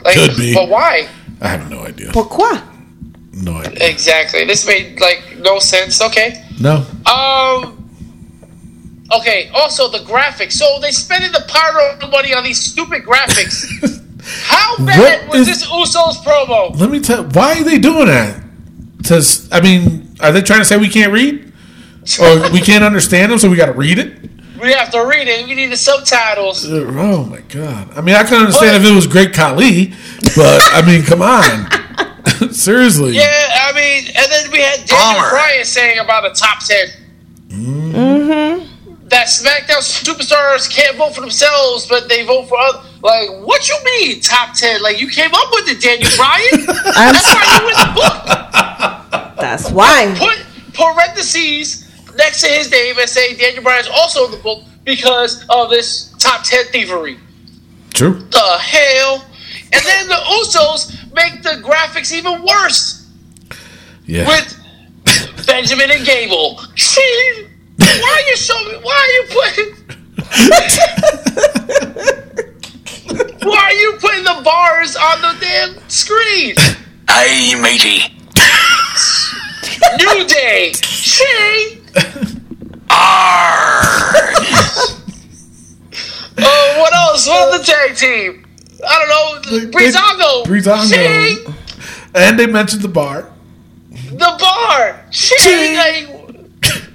Like, could be. But why? I have no idea. Pourquoi? No idea. Exactly. This made, like, no sense. Okay. No. Um. Okay, also the graphics. So they spending the pyro money on these stupid graphics. How bad what was is, this Usos promo? Let me tell you, why are they doing that? Because, I mean, are they trying to say we can't read? Or we can't understand them, so we got to read it? We have to read it. We need the subtitles. Uh, oh, my God. I mean, I can understand but, if it was Great Khali, but, I mean, come on. Seriously. Yeah, I mean, and then we had Daniel Arr. Bryan saying about a top ten. Mm. Mm-hmm. That SmackDown superstars can't vote for themselves, but they vote for others. Like, what you mean, top ten? Like, you came up with it, Daniel Bryan? That's why you win the book. That's why. Put parentheses next to his name and say Daniel Bryan's also in the book because of this top ten thievery. True. The hell? And then the Usos make the graphics even worse. Yeah. With Benjamin and Gable. See? Why are you showing? Why are you putting? Why are you putting the bars on the damn screen? Hey, matey. New Day. She. Arrgh. Oh, what else? What's the tag team? I don't know. Breezango. Breezango. And they mentioned the bar. The bar. She. She.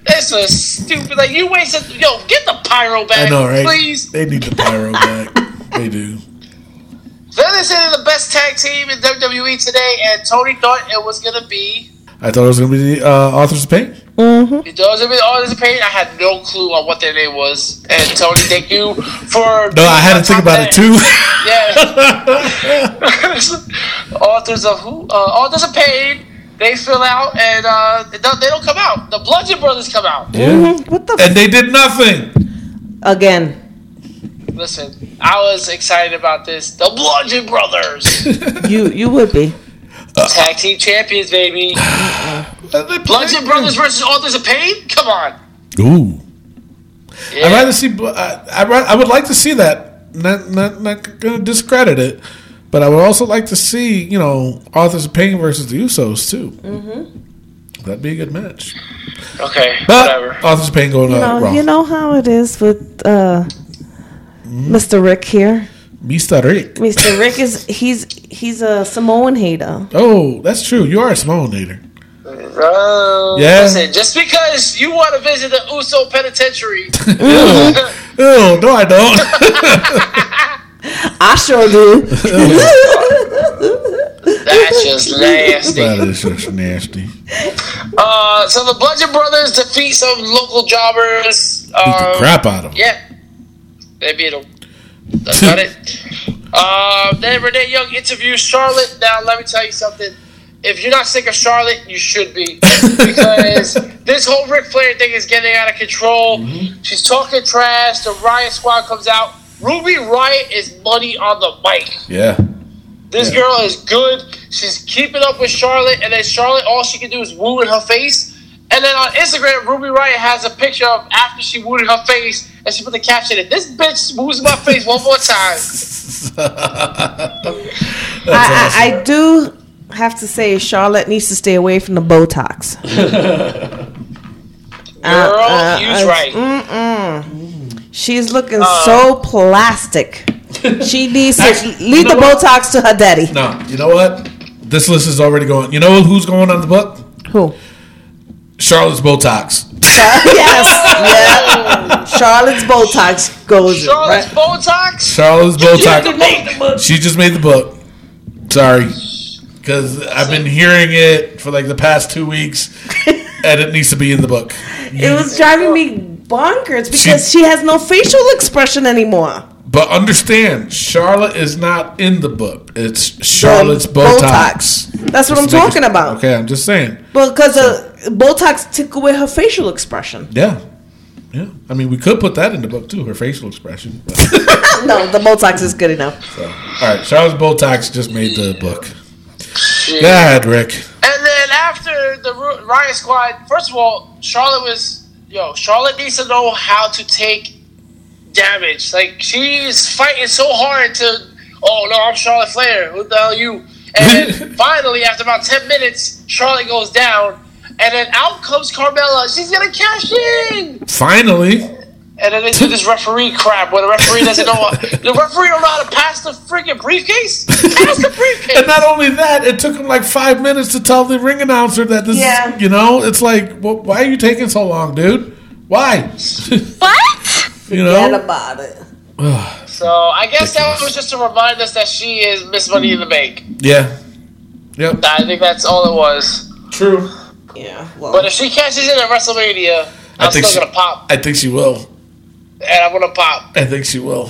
That's a stupid. Like you wasted. Yo, get the pyro back, I know, right? Please. They need the pyro back. They do. Then they said they're the best tag team in W W E today, and Tony thought it was gonna be. I thought it was gonna be the uh, Authors of Pain. Mm-hmm. It does. It was Authors of Pain. I had no clue on what their name was. And Tony, thank you for. No, I had to think about it too. Yeah. Authors of who? Uh, Authors of Pain. They fill out, and uh, they don't come out. The Bludgeon Brothers come out. Yeah. Mm-hmm. What the? F- and they did nothing. Again. Listen, I was excited about this. The Bludgeon Brothers. you you would be. Uh, Tag team champions, baby. Bludgeon Brothers versus Authors of Pain? Come on. Ooh. Yeah. I'd rather see. I I would like to see that. Not not not gonna discredit it, but I would also like to see, you know, Authors of Pain versus the Usos too. Mm-hmm. That'd be a good match. Okay, but whatever. Authors of Pain going you know, wrong. You know how it is with uh, mm. Mister Rick here. Mister Rick. Mister Rick is he's he's a Samoan hater. Oh, that's true. You are a Samoan hater. Uh, yeah. Listen, just because you want to visit the Uso Penitentiary. Ew. Ew, no, I don't. I sure do. That's just nasty. That is just nasty. Uh, so the Bludgeon Brothers defeat some local jobbers. Beat um, the crap out of them. Yeah, they beat them. That's about it. Uh, then Renee Young interviews Charlotte. Now, let me tell you something. If you're not sick of Charlotte, you should be. Because this whole Ric Flair thing is getting out of control. Mm-hmm. She's talking trash. The Riot Squad comes out. Ruby Riott is money on the mic. Yeah. This yeah. girl is good. She's keeping up with Charlotte. And then Charlotte, all she can do is woo in her face. And then on Instagram, Ruby Riott has a picture of after she wooed in her face. And she put the caption in, "This bitch moves my face one more time." I, awesome. I, I do... have to say Charlotte needs to stay away from the Botox. Girl, uh, uh, you're right. Mm-mm. She's looking uh, so plastic. She needs actually, to leave the what? Botox to her daddy. No, you know what? This list is already going. You know who's going on the book? Who? Charlotte's Botox. Yes. Yeah. Charlotte's Botox goes. Charlotte's right? Botox? Charlotte's you Botox. Just made the book. She just made the book. Sorry. Because I've been hearing it for like the past two weeks, and it needs to be in the book. It was driving me bonkers because she, she has no facial expression anymore. But understand, Charlotte is not in the book. It's Charlotte's Botox. Botox. That's what just I'm talking it, about. Okay, I'm just saying. Well, because so. uh, Botox took away her facial expression. Yeah. Yeah. I mean, we could put that in the book, too, her facial expression. No, the Botox is good enough. So, all right, Charlotte's Botox just made the book. Shit. God, Rick. And then after the Riot Squad, first of all, Charlotte was yo. Charlotte needs to know how to take damage. Like she's fighting so hard to. Oh no, I'm Charlotte Flair. Who the hell are you? And then finally, after about ten minutes, Charlotte goes down, and then out comes Carmella. She's gonna cash in. Finally. And then they do this referee crap where the referee doesn't know what, the referee don't know how to pass the freaking briefcase. Pass the briefcase. And not only that, it took him like five minutes to tell the ring announcer that this. Yeah. Is, you know, it's like, well, why are you taking so long, dude? Why? What? You know? Forget about it. So I guess that was just to remind us that she is Miss Money in the Bank. Yeah. Yep. I think that's all it was. True. Yeah. Well. But if she catches in at WrestleMania, I'm still she, gonna pop. I think she will. And I'm going to pop. I think she will.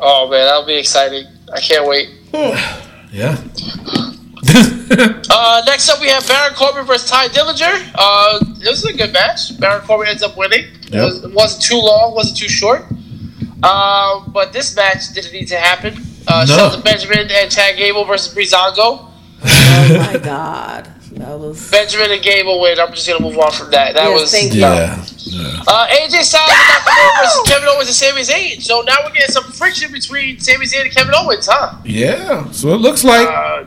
Oh, man. That'll be exciting. I can't wait. Yeah. uh, next up, we have Baron Corbin versus Ty Dillinger. Uh, this is a good match. Baron Corbin ends up winning. Yep. It, was, it wasn't too long. Wasn't too short. Uh, but this match didn't need to happen. Uh, no. Shelton Benjamin and Chad Gable versus Breezango. Oh, my God. That was... Benjamin and Gable win. I'm just going to move on from that. That yeah, was... Thank yeah. yeah. Uh, A J Styles and Nakamura versus Kevin Owens and Sami Zayn. So now we're getting some friction between Sami Zayn and Kevin Owens, huh? Yeah. So it looks like... Uh,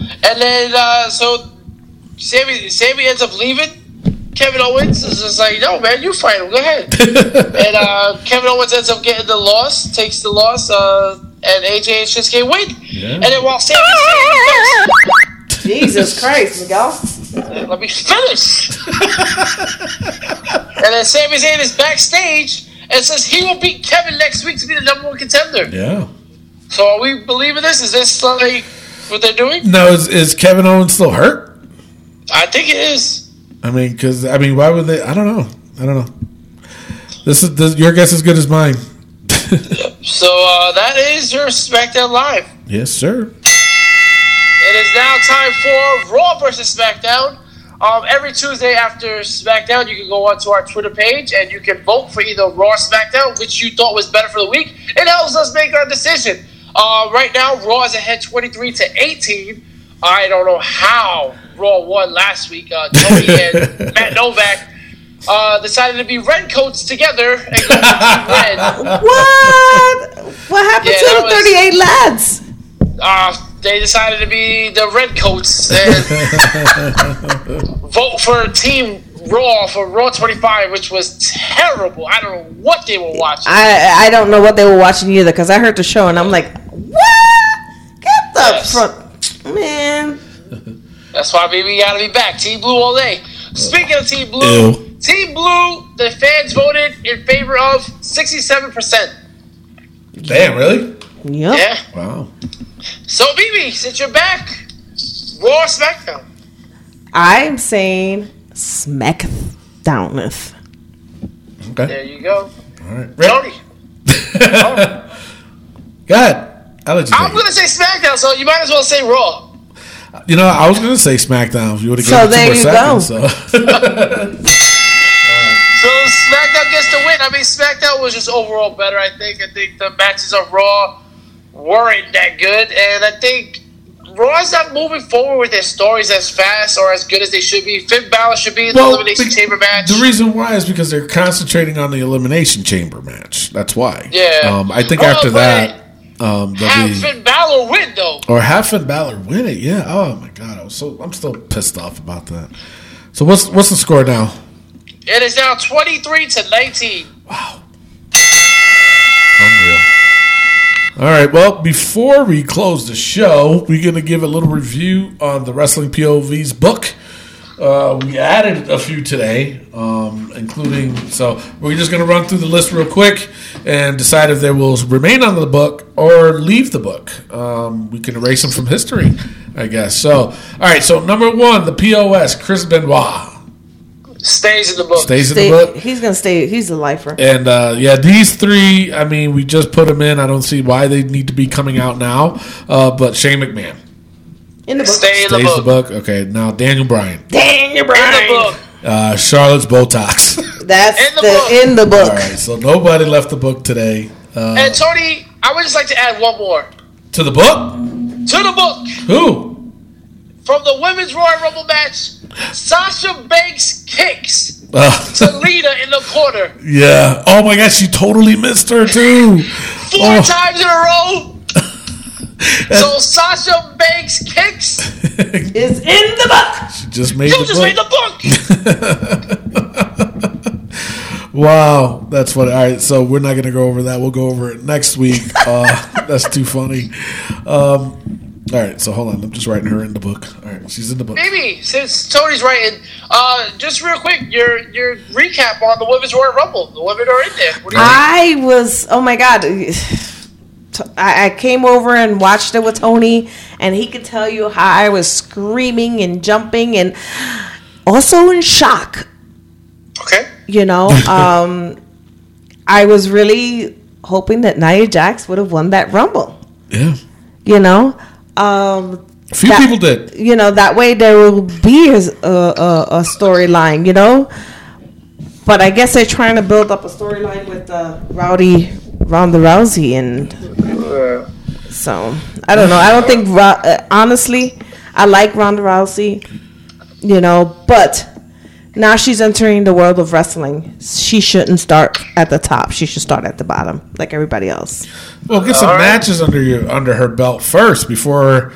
and then, uh, so... Sami, Sami ends up leaving. Kevin Owens is just like, no, man, you fight him. Go ahead. and uh, Kevin Owens ends up getting the loss. Takes the loss. Uh, and A J and Shinsuke win. Yeah. And then while Sami Zayn... Jesus Christ, Miguel. Let me finish. And then Sami Zayn is backstage and says he will beat Kevin next week to be the number one contender. Yeah. So are we believing this? Is this like what they're doing? No, is, is Kevin Owens still hurt? I think it is. I mean, because I mean, why would they? I don't know. I don't know. This is this, your guess is as good as mine. So uh, that is your SmackDown Live. Yes, sir. It is now time for Raw versus SmackDown. Um, every Tuesday after SmackDown, you can go onto our Twitter page and you can vote for either Raw or SmackDown, which you thought was better for the week. It helps us make our decision. Uh, right now, Raw is ahead twenty-three to eighteen. I don't know how Raw won last week. Uh, Tony and Matt Novak uh, decided to be red coats together and go red. What? What happened yeah, to the thirty-eight was, lads? Uh, they decided to be the red coats and vote for Team Raw for Raw twenty-five, which was terrible. I don't know what they were watching. I, I don't know what they were watching either, because I heard the show and I'm like, what? Get the yes. front. Man. That's why, baby, you gotta be back. Team Blue all day. Speaking of Team Blue, Ew. Team Blue, the fans voted in favor of sixty-seven percent. Damn, really? Yep. Yeah. Wow. So, B B, since you're back, Raw or SmackDown? I'm saying SmackDown. Okay. There you go. All right. Tony. Oh. Go ahead. I'll let you I'm going to say SmackDown, so you might as well say Raw. You know, I was going to say SmackDown if you would have given so it two more seconds. So, there you go. So, SmackDown gets the win. I mean, SmackDown was just overall better, I think. I think the matches on Raw weren't that good, and I think Raw's not moving forward with their stories as fast or as good as they should be. Finn Balor should be in well, the Elimination Chamber match. The reason why is because they're concentrating on the Elimination Chamber match. That's why. Yeah. Um, I think oh, after that... Um, have be, Finn Balor win, though. Or have Finn Balor win it, yeah. Oh, my God. I was so, I'm still pissed off about that. So what's what's the score now? It is now twenty-three to nineteen. Wow. Unreal. All right, well, before we close the show, we're going to give a little review on the Wrestling P O V's book. Uh, we added a few today, um, including, so we're just going to run through the list real quick and decide if they will remain on the book or leave the book. Um, we can erase them from history, I guess. So, all right, so number one, the P O S, Chris Benoit. Stays in the book. Stays in stay, the book. He's going to stay. He's a lifer. And, uh, yeah, these three, I mean, we just put them in. I don't see why they need to be coming out now. Uh, but Shane McMahon. In the book. Stay in the book. the book. Okay, now Daniel Bryan. Daniel Bryan. In the book. Uh, Charlotte's Botox. That's in the, the book. In the book. All right, so nobody left the book today. Uh, and, Tony, I would just like to add one more. To the book? To the book. Who? From the Women's Royal Rumble match, Sasha Banks kicks uh, to Lita in the corner. Yeah. Oh, my gosh. She totally missed her, too. Four oh. times in a row. So Sasha Banks kicks is in the book. She just made, you the, just book. made the book. Wow. That's funny. All right. So we're not going to go over that. We'll go over it next week. Uh, that's too funny. Um All right, so hold on. I'm just writing her in the book. All right, she's in the book. Maybe since Tony's writing, uh, just real quick, your your recap on the Women's Royal Rumble. The women are in there. What do you I think? was, oh my God, I came over and watched it with Tony, and he could tell you how I was screaming and jumping and also in shock. Okay, you know, um, I was really hoping that Nia Jax would have won that Rumble. Yeah, you know. Um, a few that, people did. You know, that way there will be a, a, a storyline, you know? But I guess they're trying to build up a storyline with uh, Rowdy Ronda Rousey. And so, I don't know. I don't think, uh, honestly, I like Ronda Rousey, you know, but now she's entering the world of wrestling. She shouldn't start at the top. She should start at the bottom, like everybody else. Well, get some All matches right. under your under her belt first before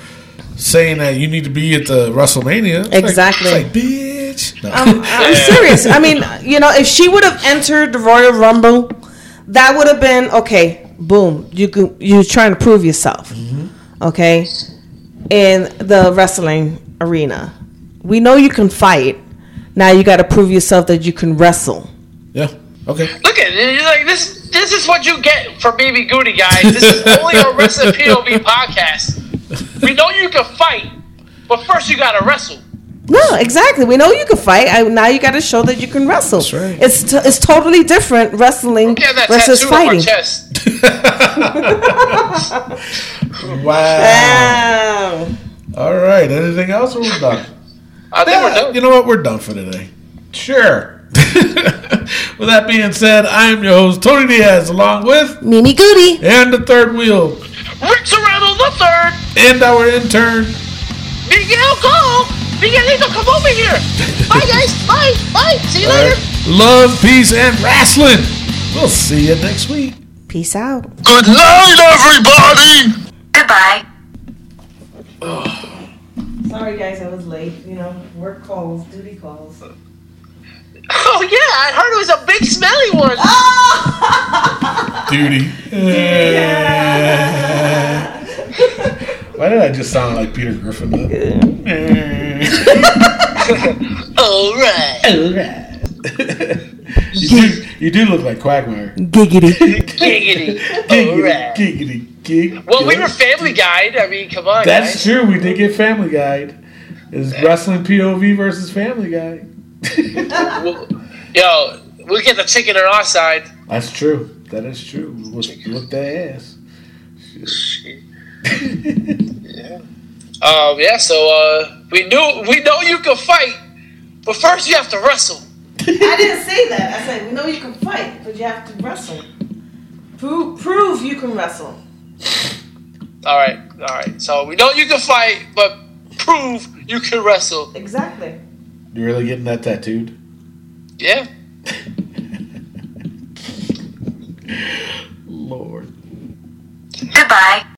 saying that you need to be at the WrestleMania. It's exactly. Like, it's like, bitch. No. I'm, I'm serious. I mean, you know, if she would have entered the Royal Rumble, that would have been okay. Boom. You can. You're trying to prove yourself. Mm-hmm. Okay, in the wrestling arena, we know you can fight. Now you got to prove yourself that you can wrestle. Yeah. Okay. Look at it. You're like, this This is what you get from B B Goody, guys. This is only a Wrestling P O V podcast. We know you can fight, but first you got to wrestle. No, exactly. We know you can fight. I, now you got to show that you can wrestle. That's right. It's t- it's totally different wrestling versus fighting. Look at that tattoo on my chest. Wow. Wow. All right. Anything else? Or we're done. I think yeah, we're done. You know what? We're done for today. Sure. With that being said, I am your host, Tony Diaz, along with Mimi Goody and the third wheel, Rick Serrano the Third, and our intern, Miguel Cole. Miguelito, come over here. Bye, guys. Bye. Bye. See you All later. Right. Love, peace, and wrestling. We'll see you next week. Peace out. Good night, everybody. Goodbye. Oh. Sorry, guys, I was late. You know, work calls, duty calls. Oh, yeah, I heard it was a big smelly one. Oh! Duty. Yeah. Why did I just sound like Peter Griffin? All right. All right. You do, you do look like Quagmire. Giggity. Giggity. Giggity. All right. Giggity. Giggity. Well, we were Family Guide. I mean, come on, That's guys. true. We did get Family Guide. It's wrestling P O V versus Family Guide. We'll, yo, we'll get the chicken on our side. That's true. That is true. Look, look that ass. Yeah. Um. Yeah. So, uh, we knew we know you can fight, but first you have to wrestle. I didn't say that. I said we know you can fight, but you have to wrestle. Prove, prove you can wrestle. All right. All right. So we know you can fight, but prove you can wrestle. Exactly. You really getting that tattooed? Yeah. Lord. Goodbye.